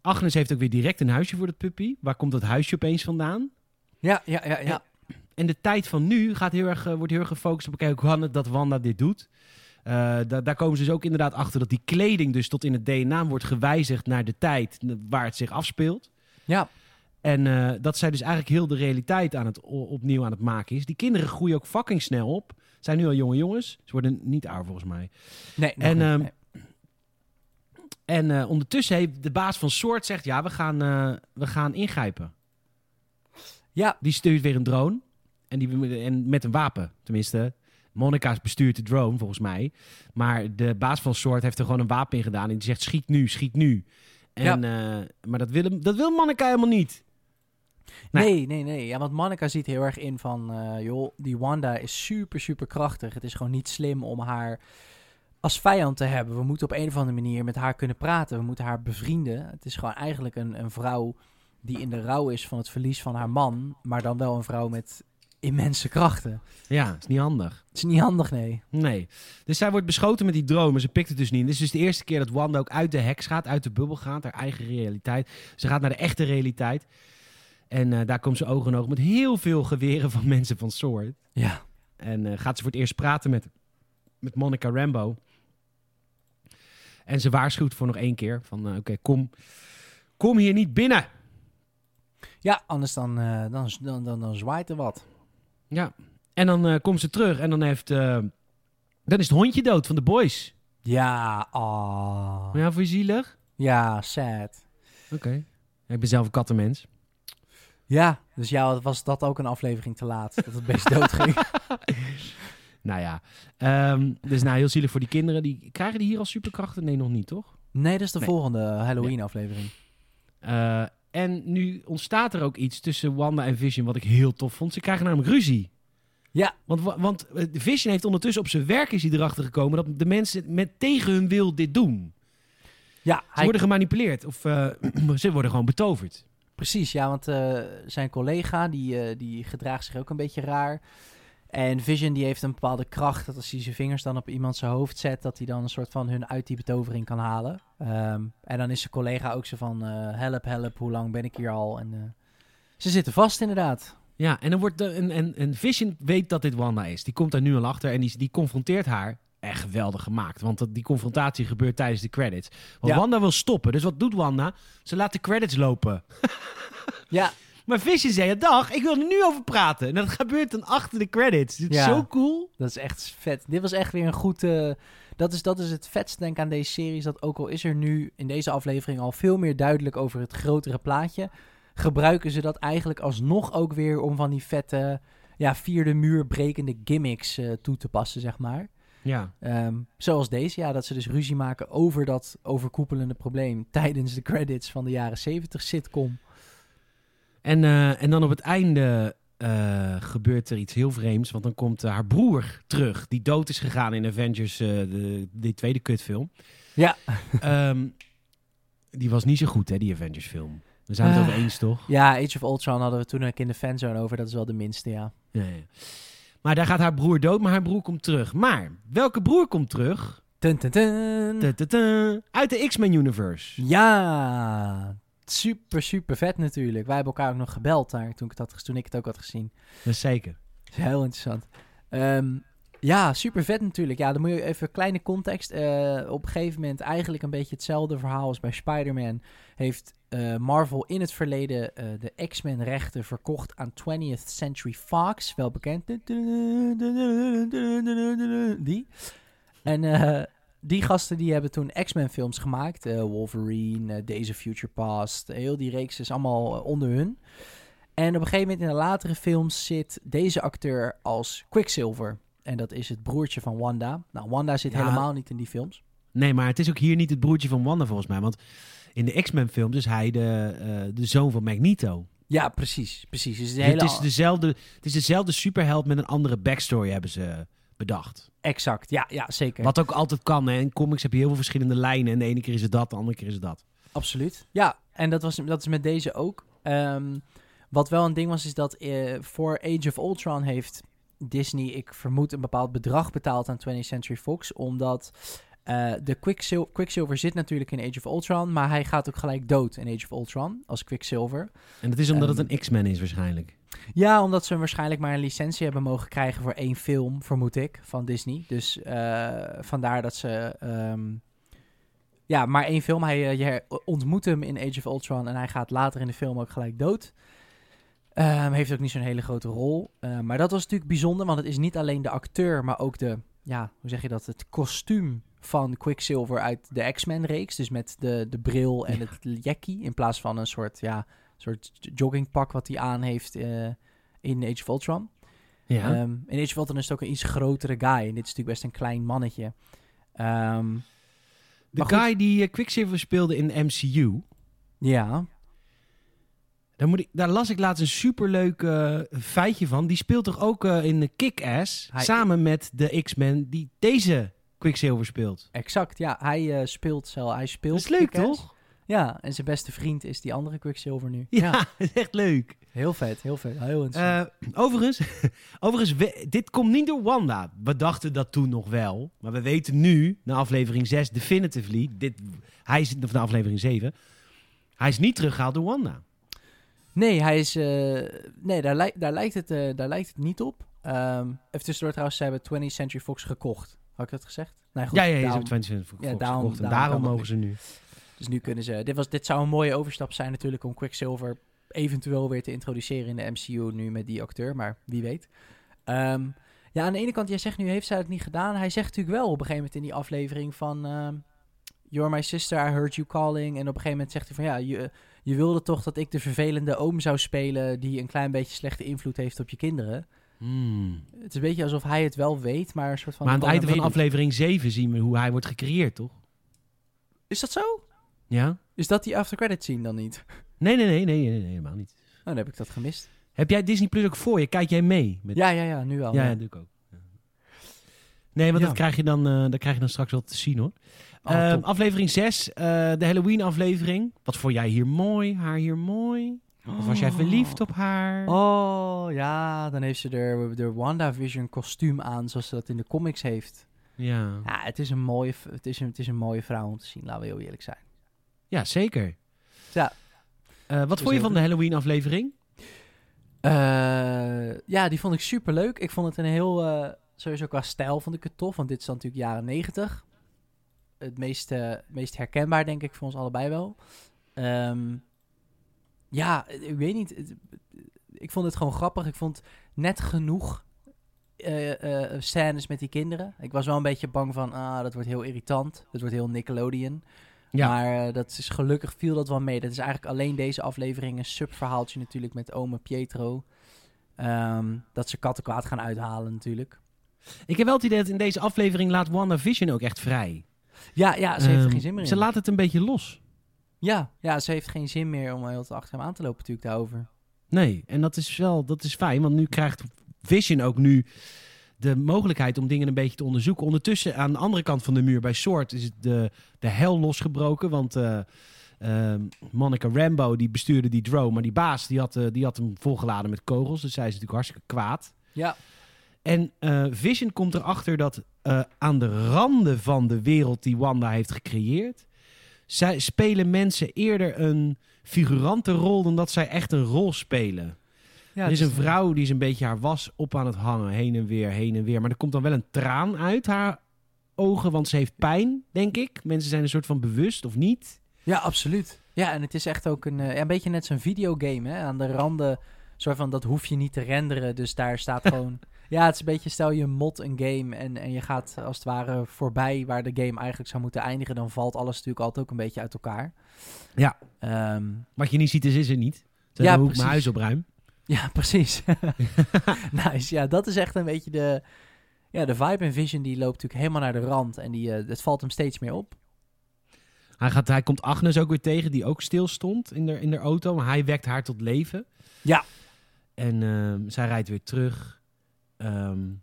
Agnes heeft ook weer direct een huisje voor dat puppy. Waar komt dat huisje opeens vandaan? Ja. En de tijd van nu wordt heel erg gefocust op... Hoe kan het dat Wanda dit doet? Daar komen ze dus ook inderdaad achter... dat die kleding dus tot in het DNA wordt gewijzigd... naar de tijd waar het zich afspeelt. Ja. En dat zij dus eigenlijk heel de realiteit opnieuw aan het maken is. Die kinderen groeien ook fucking snel op. Zijn nu al jonge jongens. Ze worden niet oud volgens mij. Nee. En ondertussen heeft de baas van S.W.O.R.D. zegt... we gaan ingrijpen. Ja. Die stuurt weer een drone. En met een wapen, tenminste. Monica bestuurt de drone, volgens mij. Maar de baas van S.W.O.R.D. heeft er gewoon een wapen in gedaan. En die zegt, schiet nu. En, maar dat wil Monica helemaal niet. Nee. Ja, want Monica ziet heel erg in van... die Wanda is super, super krachtig. Het is gewoon niet slim om haar als vijand te hebben. We moeten op een of andere manier met haar kunnen praten. We moeten haar bevrienden. Het is gewoon eigenlijk een vrouw die in de rouw is van het verlies van haar man. Maar dan wel een vrouw met immense krachten. Ja, het is niet handig. Het is niet handig, nee. Dus zij wordt beschoten met die drone, maar ze pikt het dus niet. Dit is dus de eerste keer dat Wanda ook uit de heks gaat, uit de bubbel gaat, haar eigen realiteit. Ze gaat naar de echte realiteit. En daar komt ze oog in oog met heel veel geweren van mensen van S.W.O.R.D. Ja. En gaat ze voor het eerst praten met Monica Rambeau. En ze waarschuwt voor nog 1 keer van kom hier niet binnen. Ja, anders dan zwaait er wat. Ja, en dan komt ze terug en dan is het hondje dood van de boys. Ja, Ja, voor je zielig? Ja, sad. Oké. Ik ben zelf een kattenmens. Ja, dus was dat ook een aflevering te laat, dat het best dood ging. Nou ja, dus heel zielig voor die kinderen. Krijgen die hier al superkrachten? Nee, nog niet, toch? Nee, dat is de volgende Halloween-aflevering. Ja. En nu ontstaat er ook iets tussen Wanda en Vision wat ik heel tof vond. Ze krijgen namelijk ruzie. Ja. Want Vision heeft ondertussen op zijn werk is hij erachter gekomen... dat de mensen tegen hun wil dit doen. Ja, ze worden gemanipuleerd of ze worden gewoon betoverd. Precies, ja, want zijn collega die gedraagt zich ook een beetje raar... En Vision die heeft een bepaalde kracht, dat als hij zijn vingers dan op iemand zijn hoofd zet, dat hij dan een soort van hun uit die betovering kan halen. En dan is zijn collega ook zo van, help, hoe lang ben ik hier al? En ze zitten vast inderdaad. Ja, en dan wordt en Vision weet dat dit Wanda is. Die komt daar nu al achter en die confronteert haar. Echt geweldig gemaakt, want die confrontatie gebeurt tijdens de credits. Want ja. Wanda wil stoppen, dus wat doet Wanda? Ze laat de credits lopen. Ja. Maar Vision zei, ja, dag, ik wil er nu over praten. En dat gebeurt dan achter de credits. Dit is zo cool. Dat is echt vet. Dit was echt weer een goed... Dat is het vetste, denk ik, aan deze series. Dat ook al is er nu in deze aflevering al veel meer duidelijk over het grotere plaatje, gebruiken ze dat eigenlijk alsnog ook weer om van die vette, vierde muur brekende gimmicks toe te passen, zeg maar. Ja. Zoals deze, dat ze dus ruzie maken over dat overkoepelende probleem tijdens de credits van de jaren 70 sitcom. En dan op het einde gebeurt er iets heel vreemds, want dan komt haar broer terug, die dood is gegaan in Avengers, de tweede kutfilm. Ja. Die was niet zo goed, hè, die Avengers film. We zijn het over eens, toch? Ja, Age of Ultron hadden we toen in de fanzone over, dat is wel de minste, ja. Maar daar gaat haar broer dood, maar haar broer komt terug. Maar welke broer komt terug? Dun, dun, dun. Dun, dun, dun. Uit de X-Men-universe. Ja, super, super vet natuurlijk. Wij hebben elkaar ook nog gebeld daar toen ik het ook had gezien. Dat is zeker. Dat is heel interessant. Ja, super vet natuurlijk. Ja, dan moet je even kleine context. Op een gegeven moment eigenlijk een beetje hetzelfde verhaal als bij Spider-Man. Heeft Marvel in het verleden de X-Men rechten verkocht aan 20th Century Fox. Wel bekend. Die. En die gasten die hebben toen X-Men films gemaakt. Wolverine, Days of Future Past. Heel die reeks is allemaal onder hun. En op een gegeven moment in de latere films zit deze acteur als Quicksilver. En dat is het broertje van Wanda. Nou, Wanda zit helemaal niet in die films. Nee, maar het is ook hier niet het broertje van Wanda volgens mij. Want in de X-Men films is hij de zoon van Magneto. Ja, precies. Het is dezelfde superheld met een andere backstory hebben ze bedacht. Exact, ja, zeker. Wat ook altijd kan, hè. In comics heb je heel veel verschillende lijnen. En de ene keer is het dat, de andere keer is het dat. Absoluut. Ja, en dat is met deze ook. Wat wel een ding was, is dat voor Age of Ultron heeft Disney, ik vermoed, een bepaald bedrag betaald aan 20th Century Fox, omdat de Quicksilver zit natuurlijk in Age of Ultron, maar hij gaat ook gelijk dood in Age of Ultron als Quicksilver. En dat is omdat het een X-Men is waarschijnlijk. Ja, omdat ze hem waarschijnlijk maar een licentie hebben mogen krijgen voor één film, vermoed ik, van Disney. Dus vandaar dat ze maar één film. Je ontmoet hem in Age of Ultron en hij gaat later in de film ook gelijk dood. Heeft ook niet zo'n hele grote rol. Maar dat was natuurlijk bijzonder, want het is niet alleen de acteur, maar ook het kostuum van Quicksilver uit de X-Men-reeks. Dus met de bril en het jackie, in plaats van een soort joggingpak wat hij aan heeft in Age of Ultron. Ja. In Age of Ultron is het ook een iets grotere guy. En dit is natuurlijk best een klein mannetje. De guy die Quicksilver speelde in de MCU. Ja. Daar las ik laatst een superleuk feitje van. Die speelt toch ook in Kick-Ass samen met de X-Men die deze Quicksilver speelt. Exact, ja. Hij speelt dat is leuk, Kick-Ass, toch? Ja, en zijn beste vriend is die andere Quicksilver nu. Ja, dat is echt leuk. Heel vet. Heel interessant. Overigens, dit komt niet door Wanda. We dachten dat toen nog wel. Maar we weten nu, na aflevering 6, definitively, na aflevering 7, hij is niet teruggehaald door Wanda. Nee, hij is, daar lijkt het niet op. Even tussendoor trouwens, ze hebben 20th Century Fox gekocht. Had ik dat gezegd? Nee, goed, ja, daarom, ze hebben 20th Century Fox gekocht. Daarom mogen ze nu. Dus nu kunnen ze... Dit zou een mooie overstap zijn natuurlijk om Quicksilver eventueel weer te introduceren in de MCU nu met die acteur. Maar wie weet. Aan de ene kant, jij zegt nu heeft zij het niet gedaan. Hij zegt natuurlijk wel op een gegeven moment in die aflevering van... You're my sister, I heard you calling. En op een gegeven moment zegt hij van... Je wilde toch dat ik de vervelende oom zou spelen die een klein beetje slechte invloed heeft op je kinderen. Het is een beetje alsof hij het wel weet, maar een soort van... Maar aan het einde van aflevering 7 zien we hoe hij wordt gecreëerd, toch? Is dat zo? Ja. Is dat die aftercredit scene dan niet? Nee, helemaal niet. Oh, dan heb ik dat gemist. Heb jij Disney Plus ook voor je? Kijk jij mee? Met... Ja, nu al. Ja, dat doe ik ook. Ja. Nee, want dat krijg je dan straks wel te zien, hoor. Oh, aflevering 6, de Halloween aflevering. Wat vond jij hier mooi, haar hier mooi? Of was jij verliefd op haar? Oh, ja. Dan heeft ze de WandaVision kostuum aan, zoals ze dat in de comics heeft. Ja. Ja, het is een mooie vrouw om te zien, laten we heel eerlijk zijn. Ja, zeker. Ja. Wat vond je van de Halloween-aflevering? Ja, die vond ik superleuk. Ik vond het een heel... sowieso qua stijl vond ik het tof, want dit is dan natuurlijk jaren 90. Het meest herkenbaar, denk ik, voor ons allebei wel. Ja, ik weet niet. Ik vond het gewoon grappig. Ik vond net genoeg scènes met die kinderen. Ik was wel een beetje bang van, dat wordt heel irritant. Dat wordt heel Nickelodeon. Ja. Maar dat is gelukkig viel dat wel mee. Dat is eigenlijk alleen deze aflevering een subverhaaltje natuurlijk met ome Pietro. Dat ze kattenkwaad gaan uithalen natuurlijk. Ik heb wel het idee dat in deze aflevering laat WandaVision ook echt vrij. Ja, ze heeft er geen zin meer in. Ze laat het een beetje los. Ja, ze heeft geen zin meer om heel te achter hem aan te lopen natuurlijk daarover. Nee, en dat is fijn, want nu krijgt Vision ook nu de mogelijkheid om dingen een beetje te onderzoeken. Ondertussen aan de andere kant van de muur bij S.W.O.R.D. is de hel losgebroken, want Monica Rambeau die bestuurde die drone, maar die baas die had hem volgeladen met kogels, dus zij is natuurlijk hartstikke kwaad. Ja. En Vision komt erachter dat aan de randen van de wereld die Wanda heeft gecreëerd, zij spelen mensen eerder een figurante rol dan dat zij echt een rol spelen. Ja, er is een vrouw die is een beetje haar was op aan het hangen, heen en weer. Maar er komt dan wel een traan uit haar ogen, want ze heeft pijn, denk ik. Mensen zijn een soort van bewust, of niet? Ja, absoluut. Ja, en het is echt ook een beetje net zo'n videogame, hè? Aan de randen, soort van, dat hoef je niet te renderen, dus daar staat gewoon... Ja, het is een beetje, stel je mod een game en je gaat als het ware voorbij waar de game eigenlijk zou moeten eindigen, dan valt alles natuurlijk altijd ook een beetje uit elkaar. Ja, wat je niet ziet is er niet. Terwijl ja, hoe ik mijn huis opruim. Ja, precies. Nice, ja, dat is echt een beetje de vibe. En Vision die loopt natuurlijk helemaal naar de rand en het valt hem steeds meer op. Hij komt Agnes ook weer tegen, die ook stil stond in de auto, maar hij wekt haar tot leven. Ja. En zij rijdt weer terug. En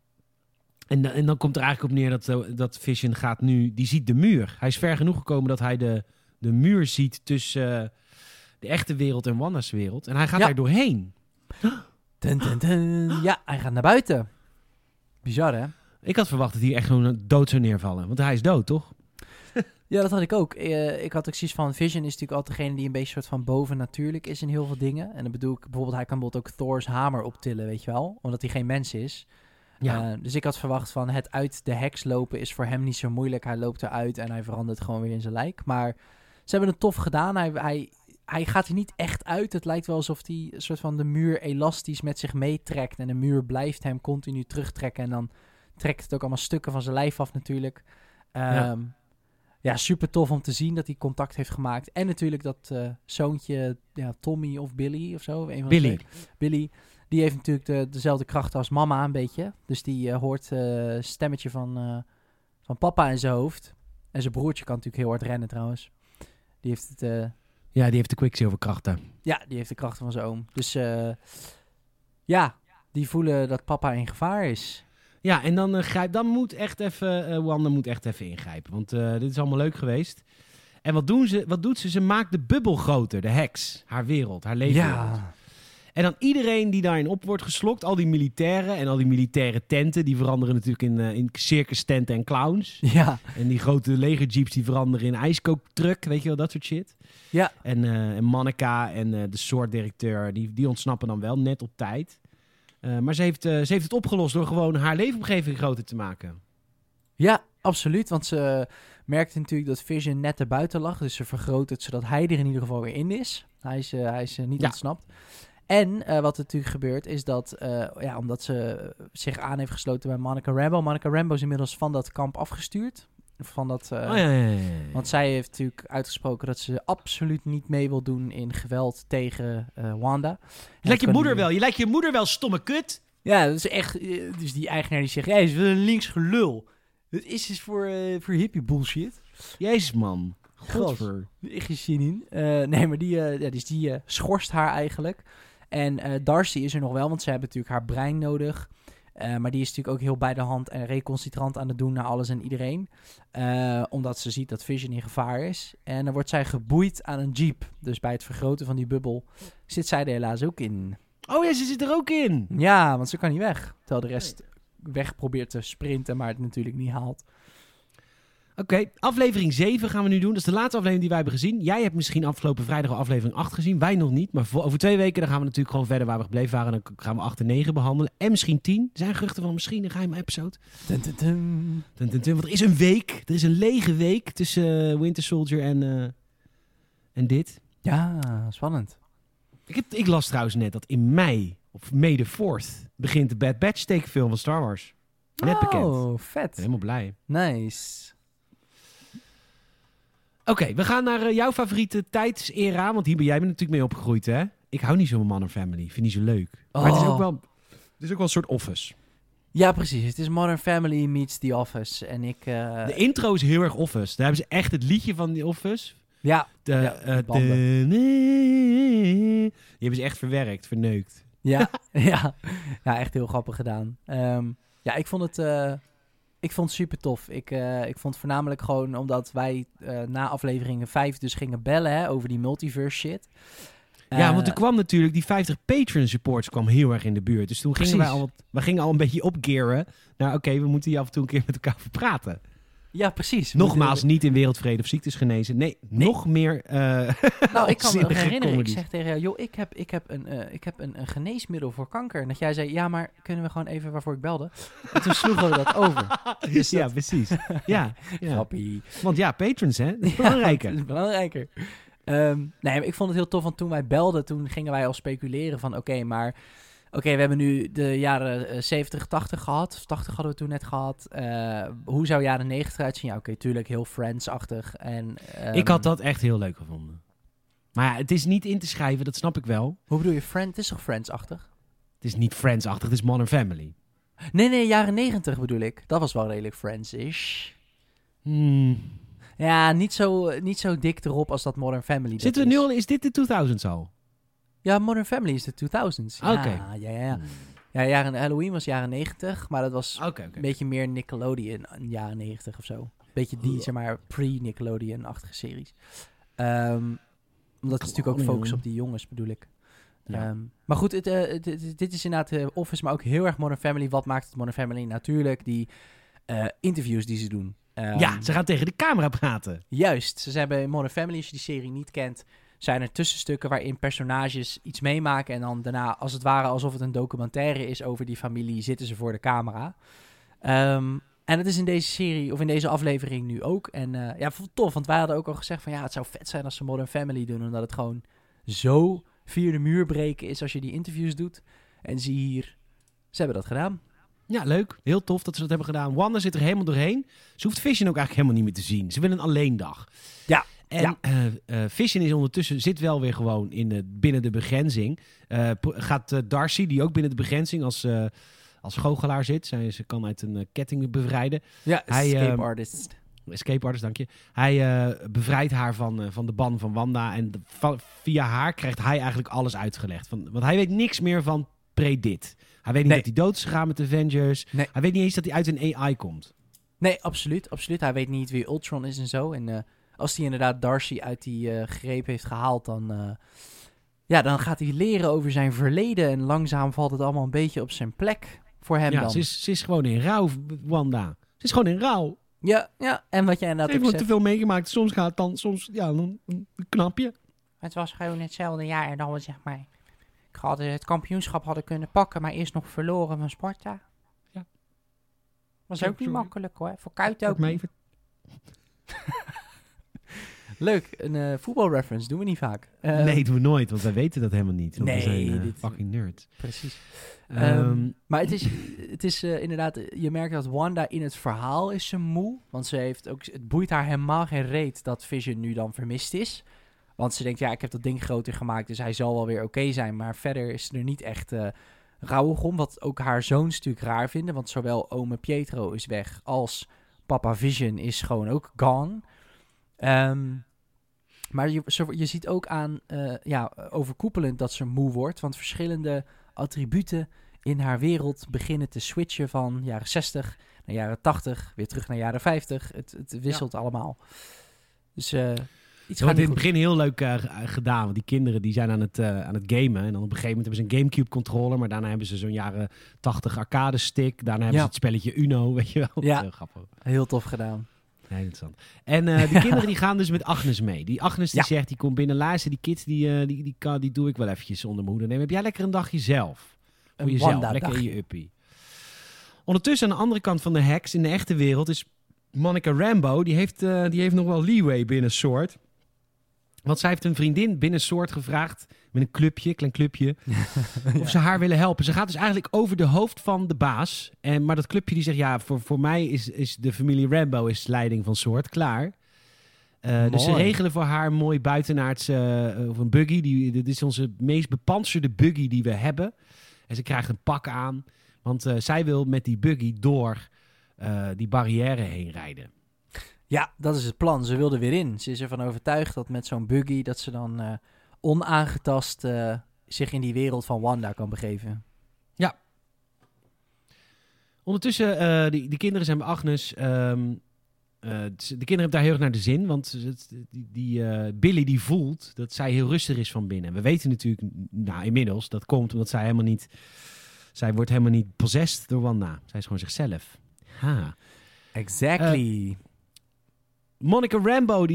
dan komt er eigenlijk op neer dat Vision gaat nu... Die ziet de muur. Hij is ver genoeg gekomen dat hij de muur ziet tussen de echte wereld en Wanda's wereld. En hij gaat daar doorheen. Dun, dun, dun. Ja, hij gaat naar buiten. Bizar, hè? Ik had verwacht dat hij echt gewoon dood zou neervallen. Want hij is dood, toch? Ja, dat had ik ook. Ik had ook zoiets van... Vision is natuurlijk altijd degene die een beetje soort van bovennatuurlijk is in heel veel dingen. En dan bedoel ik bijvoorbeeld... Hij kan bijvoorbeeld ook Thor's hamer optillen, weet je wel? Omdat hij geen mens is. Ja. Dus ik had verwacht van... Het uit de heks lopen is voor hem niet zo moeilijk. Hij loopt eruit en hij verandert gewoon weer in zijn lijk. Maar ze hebben het tof gedaan. Hij gaat er niet echt uit. Het lijkt wel alsof hij soort van de muur elastisch met zich meetrekt. En de muur blijft hem continu terugtrekken. En dan trekt het ook allemaal stukken van zijn lijf af natuurlijk. Ja, super tof om te zien dat hij contact heeft gemaakt. En natuurlijk dat zoontje, ja, Tommy of Billy of zo. Billy, die heeft natuurlijk dezelfde krachten als mama een beetje. Dus die hoort stemmetje van papa in zijn hoofd. En zijn broertje kan natuurlijk heel hard rennen trouwens. Die heeft het... Ja, die heeft de Quicksilver krachten. Ja, die heeft de krachten van zijn oom. Dus ja, die voelen dat papa in gevaar is. Ja, en dan moet echt even... Wanda moet echt even ingrijpen. Want dit is allemaal leuk geweest. En wat doet ze? Ze maakt de bubbel groter. De heks. Haar wereld. Haar leven. Ja. En dan iedereen die daarin op wordt geslokt. Al die militairen. En al die militaire tenten. Die veranderen natuurlijk in circus tenten en clowns. Ja. En die grote legerjeeps die veranderen in ijskooktruck. Weet je wel? Dat soort shit. Ja. En Monica en de S.W.O.R.D.-directeur. Die ontsnappen dan wel net op tijd. Maar ze heeft het opgelost door gewoon haar leefomgeving groter te maken. Ja, absoluut. Want ze merkte natuurlijk dat Vision net erbuiten lag. Dus ze vergroot het zodat hij er in ieder geval weer in is. Hij is niet ontsnapt. En wat er natuurlijk gebeurt is dat... omdat ze zich aan heeft gesloten bij Monica Rambeau. Monica Rambeau is inmiddels van dat kamp afgestuurd. Want zij heeft natuurlijk uitgesproken dat ze absoluut niet mee wil doen in geweld tegen Wanda. Je lijkt je moeder wel, stomme kut. Ja, dat is echt... Dus die eigenaar die zegt... Jij is wel een links gelul. Dat is dus voor hippie bullshit. Jezus, man. Godver. Ik zie zin in. Nee, maar die schorst haar eigenlijk. En Darcy is er nog wel, want ze hebben natuurlijk haar brein nodig... Maar die is natuurlijk ook heel bij de hand en recalcitrant aan het doen naar alles en iedereen. Omdat ze ziet dat Vision in gevaar is. En dan wordt zij geboeid aan een jeep. Dus bij het vergroten van die bubbel zit zij er helaas ook in. Oh ja, ze zit er ook in! Ja, want ze kan niet weg. Terwijl de rest weg probeert te sprinten, maar het natuurlijk niet haalt. Oké, aflevering 7 gaan we nu doen. Dat is de laatste aflevering die wij hebben gezien. Jij hebt misschien afgelopen vrijdag al aflevering 8 gezien. Wij nog niet, maar over 2 weken dan gaan we natuurlijk gewoon verder waar we gebleven waren. Dan gaan we 8 en 9 behandelen. En misschien 10. Er zijn geruchten van misschien een geheime episode. Dun, dun, dun. Dun, dun, dun. Want er is een week. Er is een lege week tussen Winter Soldier en dit. Ja, spannend. Ik las trouwens net dat in mei, op May the 4th, begint de Bad Batch tekenfilm van Star Wars. Net bekend. Oh, vet. Helemaal blij. Nice. Oké, we gaan naar jouw favoriete tijdsera. Want hier ben jij natuurlijk mee opgegroeid, hè? Ik hou niet zo van Man and Family. Vind niet zo leuk. Oh. Maar het is ook wel een soort Office. Ja, precies. Het is Modern Family meets The Office. En ik... De intro is heel erg Office. Daar hebben ze echt het liedje van The Office. Ja. Die hebben ze echt verneukt. Ja, ja, echt heel grappig gedaan. Ik vond het... Ik vond het super tof. Ik vond het voornamelijk gewoon omdat wij na aflevering 5 dus gingen bellen, hè, over die multiverse shit. Want er kwam natuurlijk die 50 Patreon supports kwam heel erg in de buurt. Dus toen gingen wij al een beetje opgearen. Nou oké, we moeten hier af en toe een keer met elkaar over praten. Ja, precies. Nogmaals, niet in wereldvrede of ziektes genezen. Nee. Nog meer ik kan me herinneren, comedies. Ik zeg tegen jou, joh, ik heb een geneesmiddel voor kanker. En dat jij zei, ja, maar kunnen we gewoon even waarvoor ik belde? En toen sloegen we dat over. Dus ja, dat... precies. Ja. Grappie. Want ja, patrons, hè? Dat is belangrijker. Ja, dat is belangrijker. Maar ik vond het heel tof, want toen wij belden, toen gingen wij al speculeren van, Oké, we hebben nu de jaren 70, 80 gehad. Of 80 hadden we toen net gehad. Hoe zou jaren 90 uitzien? Ja, oké, tuurlijk, heel Friends-achtig. En, ik had dat echt heel leuk gevonden. Maar ja, het is niet in te schrijven, dat snap ik wel. Hoe bedoel je Friends? Het is toch Friends-achtig? Het is niet Friends-achtig, het is Modern Family. Nee, jaren 90 bedoel ik. Dat was wel redelijk Friends-ish. Ja, niet zo dik erop als dat Modern Family. Zitten we nu al? Is dit de 2000s al? Ja, Modern Family is de 2000s. Ja, okay. Ja, Halloween was jaren 90, maar dat was een beetje meer Nickelodeon in jaren 90 of zo. Een beetje die, zeg maar, pre-Nickelodeon-achtige series. Omdat het natuurlijk ook focus op die jongens, bedoel ik. Ja. Maar goed, dit is inderdaad Office, maar ook heel erg Modern Family. Wat maakt het Modern Family? Natuurlijk die interviews die ze doen. Ze gaan tegen de camera praten. Juist, ze hebben Modern Family, als je die serie niet kent... zijn er tussenstukken waarin personages iets meemaken... en dan daarna, als het ware, alsof het een documentaire is over die familie... zitten ze voor de camera. En het is in deze serie, of in deze aflevering nu ook. En tof, want wij hadden ook al gezegd van... ja, het zou vet zijn als ze Modern Family doen... omdat het gewoon zo via de muur breken is als je die interviews doet. En zie hier, ze hebben dat gedaan. Ja, leuk. Heel tof dat ze dat hebben gedaan. Wanda zit er helemaal doorheen. Ze hoeft Vision ook eigenlijk helemaal niet meer te zien. Ze willen een alleendag. Ja. En Vision is ondertussen, zit wel weer gewoon binnen de begrenzing. Gaat Darcy, die ook binnen de begrenzing als goochelaar zit. Ze kan uit een ketting bevrijden. Ja, escape artist. Escape artist, dank je. Hij bevrijdt haar van de ban van Wanda. En via haar krijgt hij eigenlijk alles uitgelegd. Want hij weet niks meer van pre-dit. Hij weet niet dat hij dood is gegaan met de Avengers. Nee. Hij weet niet eens dat hij uit een AI komt. Nee, absoluut. Hij weet niet wie Ultron is en zo. En... als hij inderdaad Darcy uit die greep heeft gehaald... dan gaat hij leren over zijn verleden... en langzaam valt het allemaal een beetje op zijn plek voor hem dan. Ja, ze is gewoon in rouw, Wanda. Ze is gewoon in rouw. Ja, en wat jij inderdaad... Ze heeft te veel meegemaakt. Soms gaat het dan, een knapje. Het was gewoon hetzelfde jaar en dan, zeg maar... Ik had het kampioenschap hadden kunnen pakken... maar eerst nog verloren van Sparta. Ja. Was ook niet makkelijk, hoor. Voor Kuit ook niet. Leuk, een voetbalreference doen we niet vaak. Nee, doen we nooit, want wij weten dat helemaal niet. Nee, we zijn fucking nerd. Precies. Maar het is inderdaad, je merkt dat Wanda in het verhaal is ze moe. Want ze heeft ook, het boeit haar helemaal geen reet dat Vision nu dan vermist is. Want ze denkt, ja, ik heb dat ding groter gemaakt, dus hij zal wel weer oké zijn. Maar verder is ze er niet echt rouwig om. Wat ook haar zoons natuurlijk raar vinden. Want zowel ome Pietro is weg als papa Vision is gewoon ook gone. Maar je ziet ook aan overkoepelend dat ze moe wordt, want verschillende attributen in haar wereld beginnen te switchen van jaren 60 naar jaren 80, weer terug naar jaren 50. Het wisselt allemaal. Dus iets gaat in het begin heel leuk gedaan. Want die kinderen die zijn aan het gamen. En dan op een gegeven moment hebben ze een Gamecube controller. Maar daarna hebben ze zo'n jaren 80 arcade stick. Daarna hebben ze het spelletje Uno. Weet je wel? Ja, heel grappig. Heel tof gedaan. Heel interessant. En die kinderen die gaan dus met Agnes mee. Die Agnes die zegt, die komt binnen. Luister, die kids die doe ik wel eventjes onder mijn hoede nemen. Heb jij lekker een dagje zelf? Voor jezelf, lekker in je uppie. Ondertussen aan de andere kant van de heks in de echte wereld is Monica Rambeau. Die heeft nog wel leeway binnen S.W.O.R.D. Want zij heeft een vriendin binnen S.W.O.R.D. gevraagd met een clubje, klein clubje, of ze haar willen helpen. Ze gaat dus eigenlijk over de hoofd van de baas. Maar dat clubje die zegt, ja, voor mij is de familie Rambeau is leiding van S.W.O.R.D. klaar. Dus ze regelen voor haar een mooi buitenaardse, of een buggy. Dit is onze meest bepantserde buggy die we hebben. En ze krijgt een pak aan, want zij wil met die buggy door die barrière heen rijden. Ja, dat is het plan. Ze wilde weer in. Ze is ervan overtuigd dat met zo'n buggy dat ze dan onaangetast zich in die wereld van Wanda kan begeven. Ja. Ondertussen, de kinderen zijn bij Agnes. De kinderen hebben daar heel erg naar de zin, want Billy die voelt dat zij heel rustig is van binnen. We weten natuurlijk, nou inmiddels, dat komt omdat zij wordt helemaal niet possessed door Wanda. Zij is gewoon zichzelf. Ha. Exactly. Monica Rambeau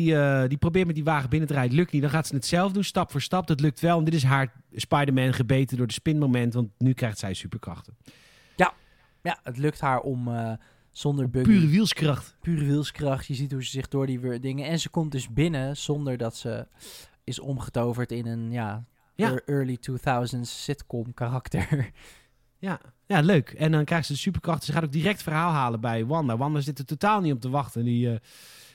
die probeert met die wagen binnen te rijden. Lukt niet, dan gaat ze het zelf doen, stap voor stap. Dat lukt wel, en dit is haar Spider-Man gebeten door de spinmoment, want nu krijgt zij superkrachten. Ja, het lukt haar om zonder buggy. Pure wielskracht. Je ziet hoe ze zich door die dingen... En ze komt dus binnen zonder dat ze is omgetoverd in een early 2000s sitcom karakter. Ja, leuk. En dan krijgt ze de superkrachten. Ze gaat ook direct verhaal halen bij Wanda. Wanda zit er totaal niet op te wachten. Die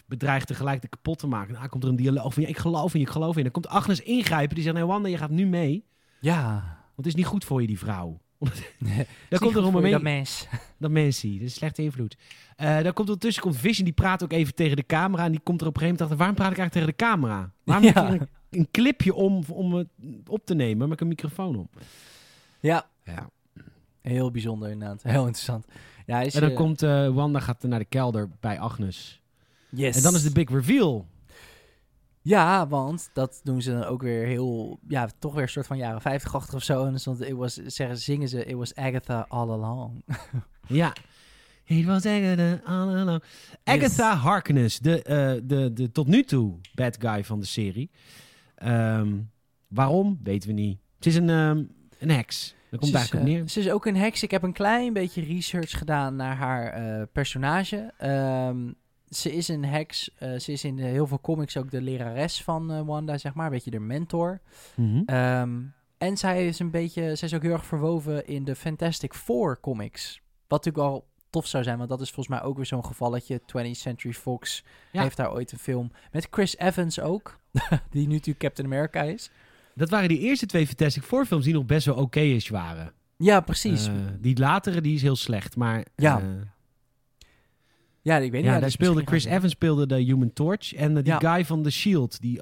bedreigt tegelijk de kapot te maken. Nou, komt er een dialoog van, ja, ik geloof in je, ik geloof in. Dan komt Agnes ingrijpen. Die zegt, nee Wanda, je gaat nu mee. Ja. Want het is niet goed voor je, die vrouw. Nee, daar komt er een moment. Dat mens, dat is slechte invloed. Daar komt ondertussen Vision, die praat ook even tegen de camera. En die komt er op een gegeven moment achter, waarom praat ik eigenlijk tegen de camera? Waarom heb je een clipje om het op te nemen, maar ik een microfoon om? Ja. Heel bijzonder inderdaad. Heel interessant. Ja, en dan komt Wanda gaat naar de kelder bij Agnes. Yes. En dan is de big reveal. Ja, want dat doen ze dan ook weer heel... Ja, toch weer een soort van jaren 50-achtig of zo. En dan zingen ze... It was Agatha all along. Ja. It was Agatha all along. Agatha Harkness. De tot nu toe bad guy van de serie. Waarom? Weten we niet. Ze is een heks. Daar komt eigenlijk op neer. Ze is ook een heks. Ik heb een klein beetje research gedaan naar haar personage. Ze is een heks. Ze is in heel veel comics ook de lerares van Wanda, zeg maar. Een beetje de mentor. Mm-hmm. En zij is ook heel erg verwoven in de Fantastic Four comics. Wat natuurlijk al tof zou zijn, want dat is volgens mij ook weer zo'n gevalletje. 20th Century Fox heeft daar ooit een film. Met Chris Evans ook, die nu natuurlijk Captain America is. Dat waren die eerste 2 Fantastic Four films die nog best wel oké-ish waren. Ja, precies. Die latere, die is heel slecht, maar... Ja. Ja, ik weet niet. Ja, daar speelde Chris Evans de Human Torch. En die guy van The S.H.I.E.L.D. die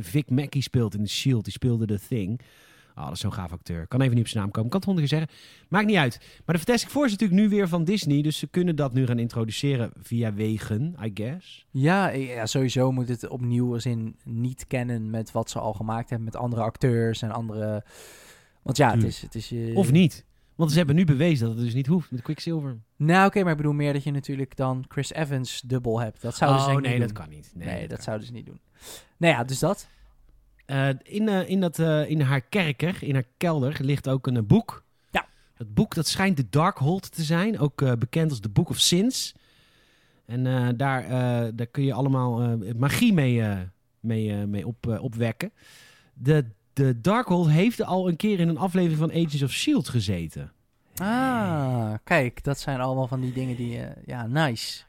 Vic Mackey speelt in The S.H.I.E.L.D. Die speelde The Thing. Oh, dat is zo'n gaaf acteur. Kan even niet op zijn naam komen. Kan het 100 keer zeggen. Maakt niet uit. Maar de Fantastic Four is natuurlijk nu weer van Disney. Dus ze kunnen dat nu gaan introduceren via wegen, I guess. Ja, sowieso moet het opnieuw als in niet kennen met wat ze al gemaakt hebben. Met andere acteurs en andere... Want ja, het is of niet. Want ze hebben nu bewezen dat het dus niet hoeft met Quicksilver. Nou, oké, maar ik bedoel meer dat je natuurlijk dan Chris Evans dubbel hebt. Dat zouden ze niet doen. Dat kan niet. Nee, dat zouden ze niet doen. Nou ja, dus dat. In haar kerker, in haar kelder, ligt ook een boek. Ja. Dat boek, dat schijnt de Darkhold te zijn. Ook bekend als de Book of Sins. En daar kun je allemaal magie mee opwekken. De Darkhold heeft al een keer in een aflevering van Agents of S.H.I.E.L.D. gezeten. Ah, kijk, dat zijn allemaal van die dingen die... nice.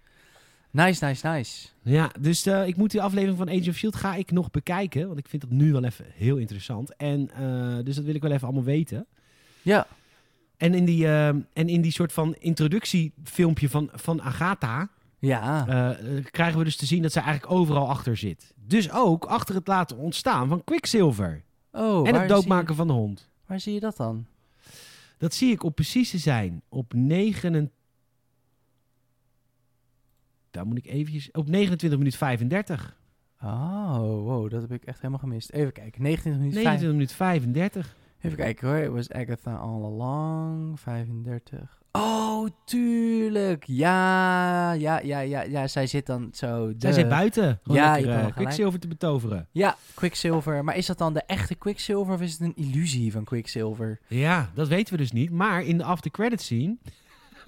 Nice. Ja, dus ik moet die aflevering van Agents of S.H.I.E.L.D. ga ik nog bekijken, want ik vind dat nu wel even heel interessant. En dus dat wil ik wel even allemaal weten. Ja. En in die soort van introductiefilmpje van Agatha... Ja. Krijgen we dus te zien dat zij eigenlijk overal achter zit. Dus ook achter het laten ontstaan van Quicksilver. Oh, en het doodmaken van de hond. Waar zie je dat dan? Dat zie ik op precies te zijn. Op 29... Daar moet ik eventjes... Op 29 minuten 35. Oh, wow. Dat heb ik echt helemaal gemist. Even kijken. 29 minuten 35. Even kijken hoor. It was Agatha all along. 35. Oh, tuurlijk. Ja. Zij zit dan zo... Zij zit buiten. Ja, je Quicksilver te betoveren. Ja, Quicksilver. Maar is dat dan de echte Quicksilver of is het een illusie van Quicksilver? Ja, dat weten we dus niet. Maar in de after credits scene...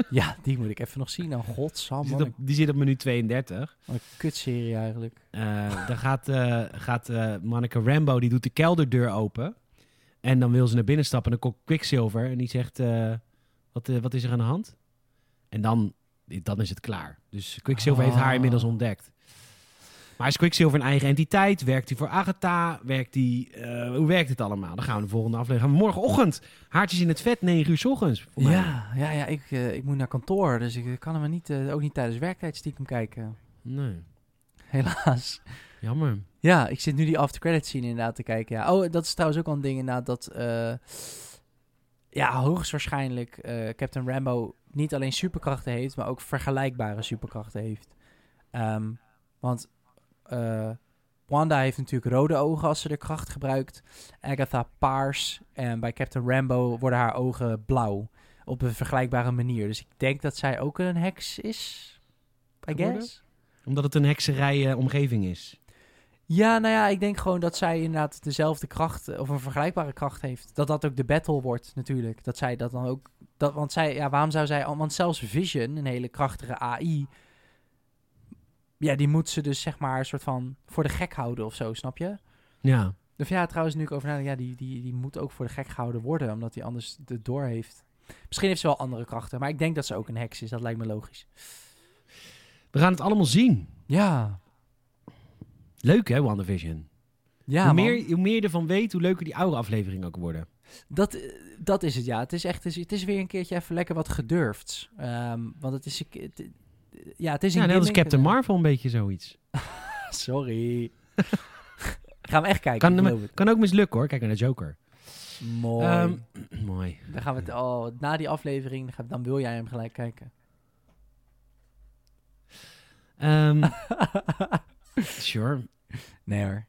Ja, die moet ik even nog zien. Nou, godsamme. Die zit op minuut 32. Wat een kutserie eigenlijk. Dan gaat Monica Rambeau, die doet de kelderdeur open. En dan wil ze naar binnen stappen. En dan komt Quicksilver en die zegt... Wat is er aan de hand? En dan is het klaar. Dus Quicksilver heeft haar inmiddels ontdekt. Maar is Quicksilver een eigen entiteit? Werkt hij voor Agatha? Hoe werkt het allemaal? Dan gaan we de volgende aflevering. Gaan we morgenochtend. Haartjes in het vet, 9:00 ochtends. Ja. Ik moet naar kantoor. Dus ik kan hem niet, ook niet tijdens werktijd stiekem kijken. Nee. Helaas. Jammer. Ja, ik zit nu die after credits scene inderdaad te kijken. Ja. Oh, dat is trouwens ook al een ding inderdaad dat... Ja, hoogstwaarschijnlijk Captain Rambeau niet alleen superkrachten heeft... maar ook vergelijkbare superkrachten heeft. Want Wanda heeft natuurlijk rode ogen als ze de kracht gebruikt. Agatha paars. En bij Captain Rambeau worden haar ogen blauw. Op een vergelijkbare manier. Dus ik denk dat zij ook een heks is. I guess. Omdat het een hekserij omgeving is. Ja, nou ja, ik denk gewoon dat zij inderdaad dezelfde kracht... of een vergelijkbare kracht heeft. Dat ook de battle wordt natuurlijk. Dat zij dat dan ook... waarom zou zij... Want zelfs Vision, een hele krachtige AI... Ja, die moet ze dus zeg maar een soort van... voor de gek houden of zo, snap je? Ja. Of ja, trouwens nu ik over nadenk... Ja, die moet ook voor de gek gehouden worden... omdat die anders het door heeft. Misschien heeft ze wel andere krachten... maar ik denk dat ze ook een heks is. Dat lijkt me logisch. We gaan het allemaal zien. Ja... Leuk, hè, WandaVision? Ja, hoe meer je ervan weet, hoe leuker die oude afleveringen ook worden. Dat is het, ja. Het is weer een keertje even lekker wat gedurfd. Want het is... Het is net als Captain Marvel een beetje zoiets. Sorry. Gaan we echt kijken. Kan ook mislukken, hoor. Kijk naar de Joker. Mooi. Mooi. Dan gaan we na die aflevering, dan wil jij hem gelijk kijken. Sure. Nee hoor.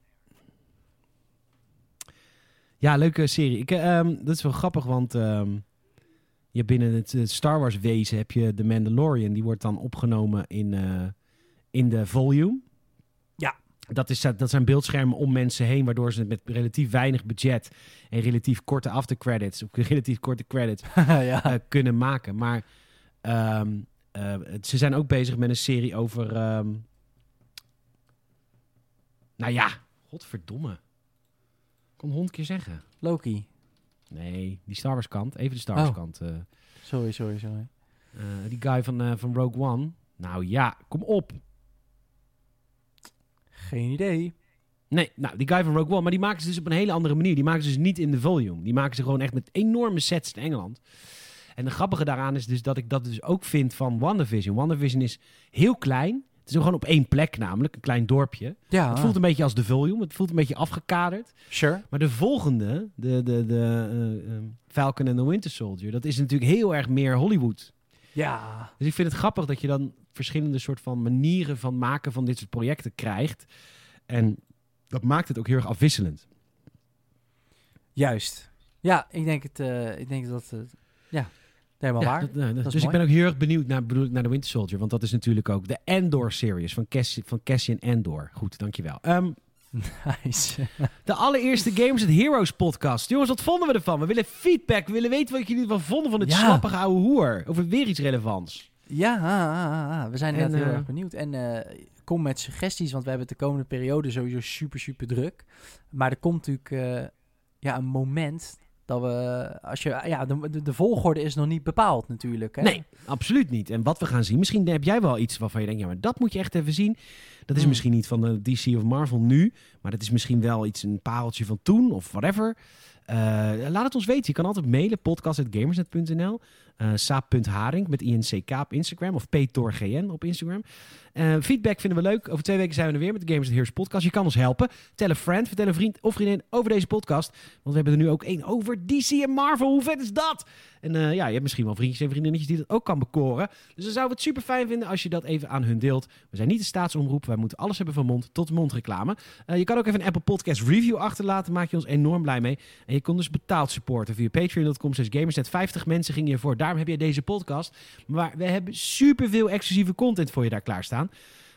Ja, leuke serie. Dat is wel grappig, want je hebt binnen het Star Wars wezen heb je de Mandalorian. Die wordt dan opgenomen in de volume. Ja. Dat zijn beeldschermen om mensen heen, waardoor ze het met relatief weinig budget en relatief korte aftercredits, of relatief korte credits kunnen maken. Maar ze zijn ook bezig met een serie over... Nou ja, godverdomme. Ik kon 100 keer zeggen. Loki. Nee, die Star Wars kant. Even de Star Wars kant. Sorry. Die guy van Rogue One. Nou ja, kom op. Geen idee. Nee, nou, die guy van Rogue One. Maar die maken ze dus op een hele andere manier. Die maken ze dus niet in de volume. Die maken ze gewoon echt met enorme sets in Engeland. En de grappige daaraan is dus dat ik dat dus ook vind van WandaVision. WandaVision is heel klein... Het is gewoon op één plek namelijk, een klein dorpje. Ja, het voelt een beetje als de volume, het voelt een beetje afgekaderd. Sure. Maar de volgende, de Falcon and the Winter Soldier, dat is natuurlijk heel erg meer Hollywood. Ja. Dus ik vind het grappig dat je dan verschillende soort van manieren van maken van dit soort projecten krijgt. En dat maakt het ook heel erg afwisselend. Juist. Ja, ik denk dat helemaal waar. Dus ik ben ook heel erg benieuwd naar de Winter Soldier. Want dat is natuurlijk ook de Andor-series van Cassian Andor. Goed, dankjewel. Nice. De allereerste Gamersnet Heroes podcast. Jongens, wat vonden we ervan? We willen feedback. We willen weten wat jullie ervan vonden van het slappige ouwe hoer. Over weer iets relevants. Ja. We zijn inderdaad heel erg benieuwd. En kom met suggesties, want we hebben de komende periode sowieso super, super druk. Maar er komt natuurlijk een moment... Dat we, de volgorde is nog niet bepaald natuurlijk. Hè? Nee, absoluut niet. En wat we gaan zien, misschien heb jij wel iets waarvan je denkt... ja, maar dat moet je echt even zien. Dat is misschien niet van de DC of Marvel nu... maar dat is misschien wel iets, een pareltje van toen of whatever. Laat het ons weten. Je kan altijd mailen, podcast@gamersnet.nl. Saap.haring met INCK op Instagram. Of PTORGN op Instagram. Feedback vinden we leuk. Over 2 weken zijn we er weer met de Gamersnet Heroes podcast. Je kan ons helpen. Tell a friend. Vertel een vriend of vriendin over deze podcast. Want we hebben er nu ook één over DC en Marvel. Hoe vet is dat? En ja, je hebt misschien wel vriendjes en vriendinnetjes die dat ook kan bekoren. Dus dan zouden we het super fijn vinden als je dat even aan hun deelt. We zijn niet de staatsomroep. Wij moeten alles hebben van mond tot mond reclame. Je kan ook even een Apple Podcast review achterlaten. Maak je ons enorm blij mee. En je kon dus betaald supporten via patreon.com/gamersnet. 50 mensen gingen hiervoor. Daarom heb je deze podcast. Maar we hebben superveel exclusieve content voor je daar klaarstaan.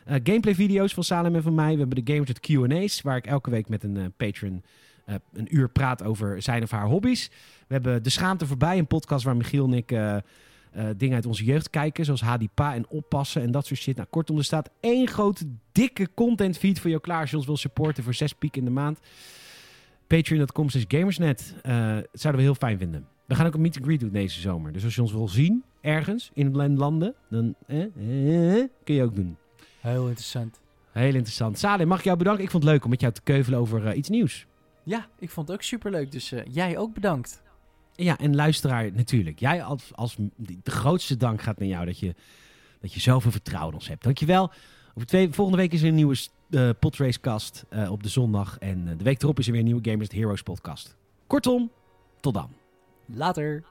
Gameplay video's van Salem en van mij. We hebben de Gamersnet Q&A's, waar ik elke week met een patron een uur praat over zijn of haar hobby's. We hebben De Schaamte Voorbij, een podcast waar Michiel en ik dingen uit onze jeugd kijken, zoals Hadipa en Oppassen en dat soort shit. Nou, kortom, er staat één grote, dikke contentfeed voor jou klaar als je ons wil supporten voor 6 piek in de maand. Patreon.com/gamersnet. Dat zouden we heel fijn vinden. We gaan ook een meet and greet doen deze zomer. Dus als je ons wil zien, ergens, in het landen, dan kun je ook doen. Heel interessant. Heel interessant. Salem, mag ik jou bedanken? Ik vond het leuk om met jou te keuvelen over iets nieuws. Ja, ik vond het ook superleuk. Dus jij ook bedankt. Ja, en luisteraar natuurlijk. Jij als de grootste dank gaat naar jou dat je zoveel vertrouwen in ons hebt. Dankjewel. Volgende week is er een nieuwe Podracecast op de zondag. En de week erop is er weer een nieuwe Gamersnet Heroes podcast. Kortom, tot dan. Later.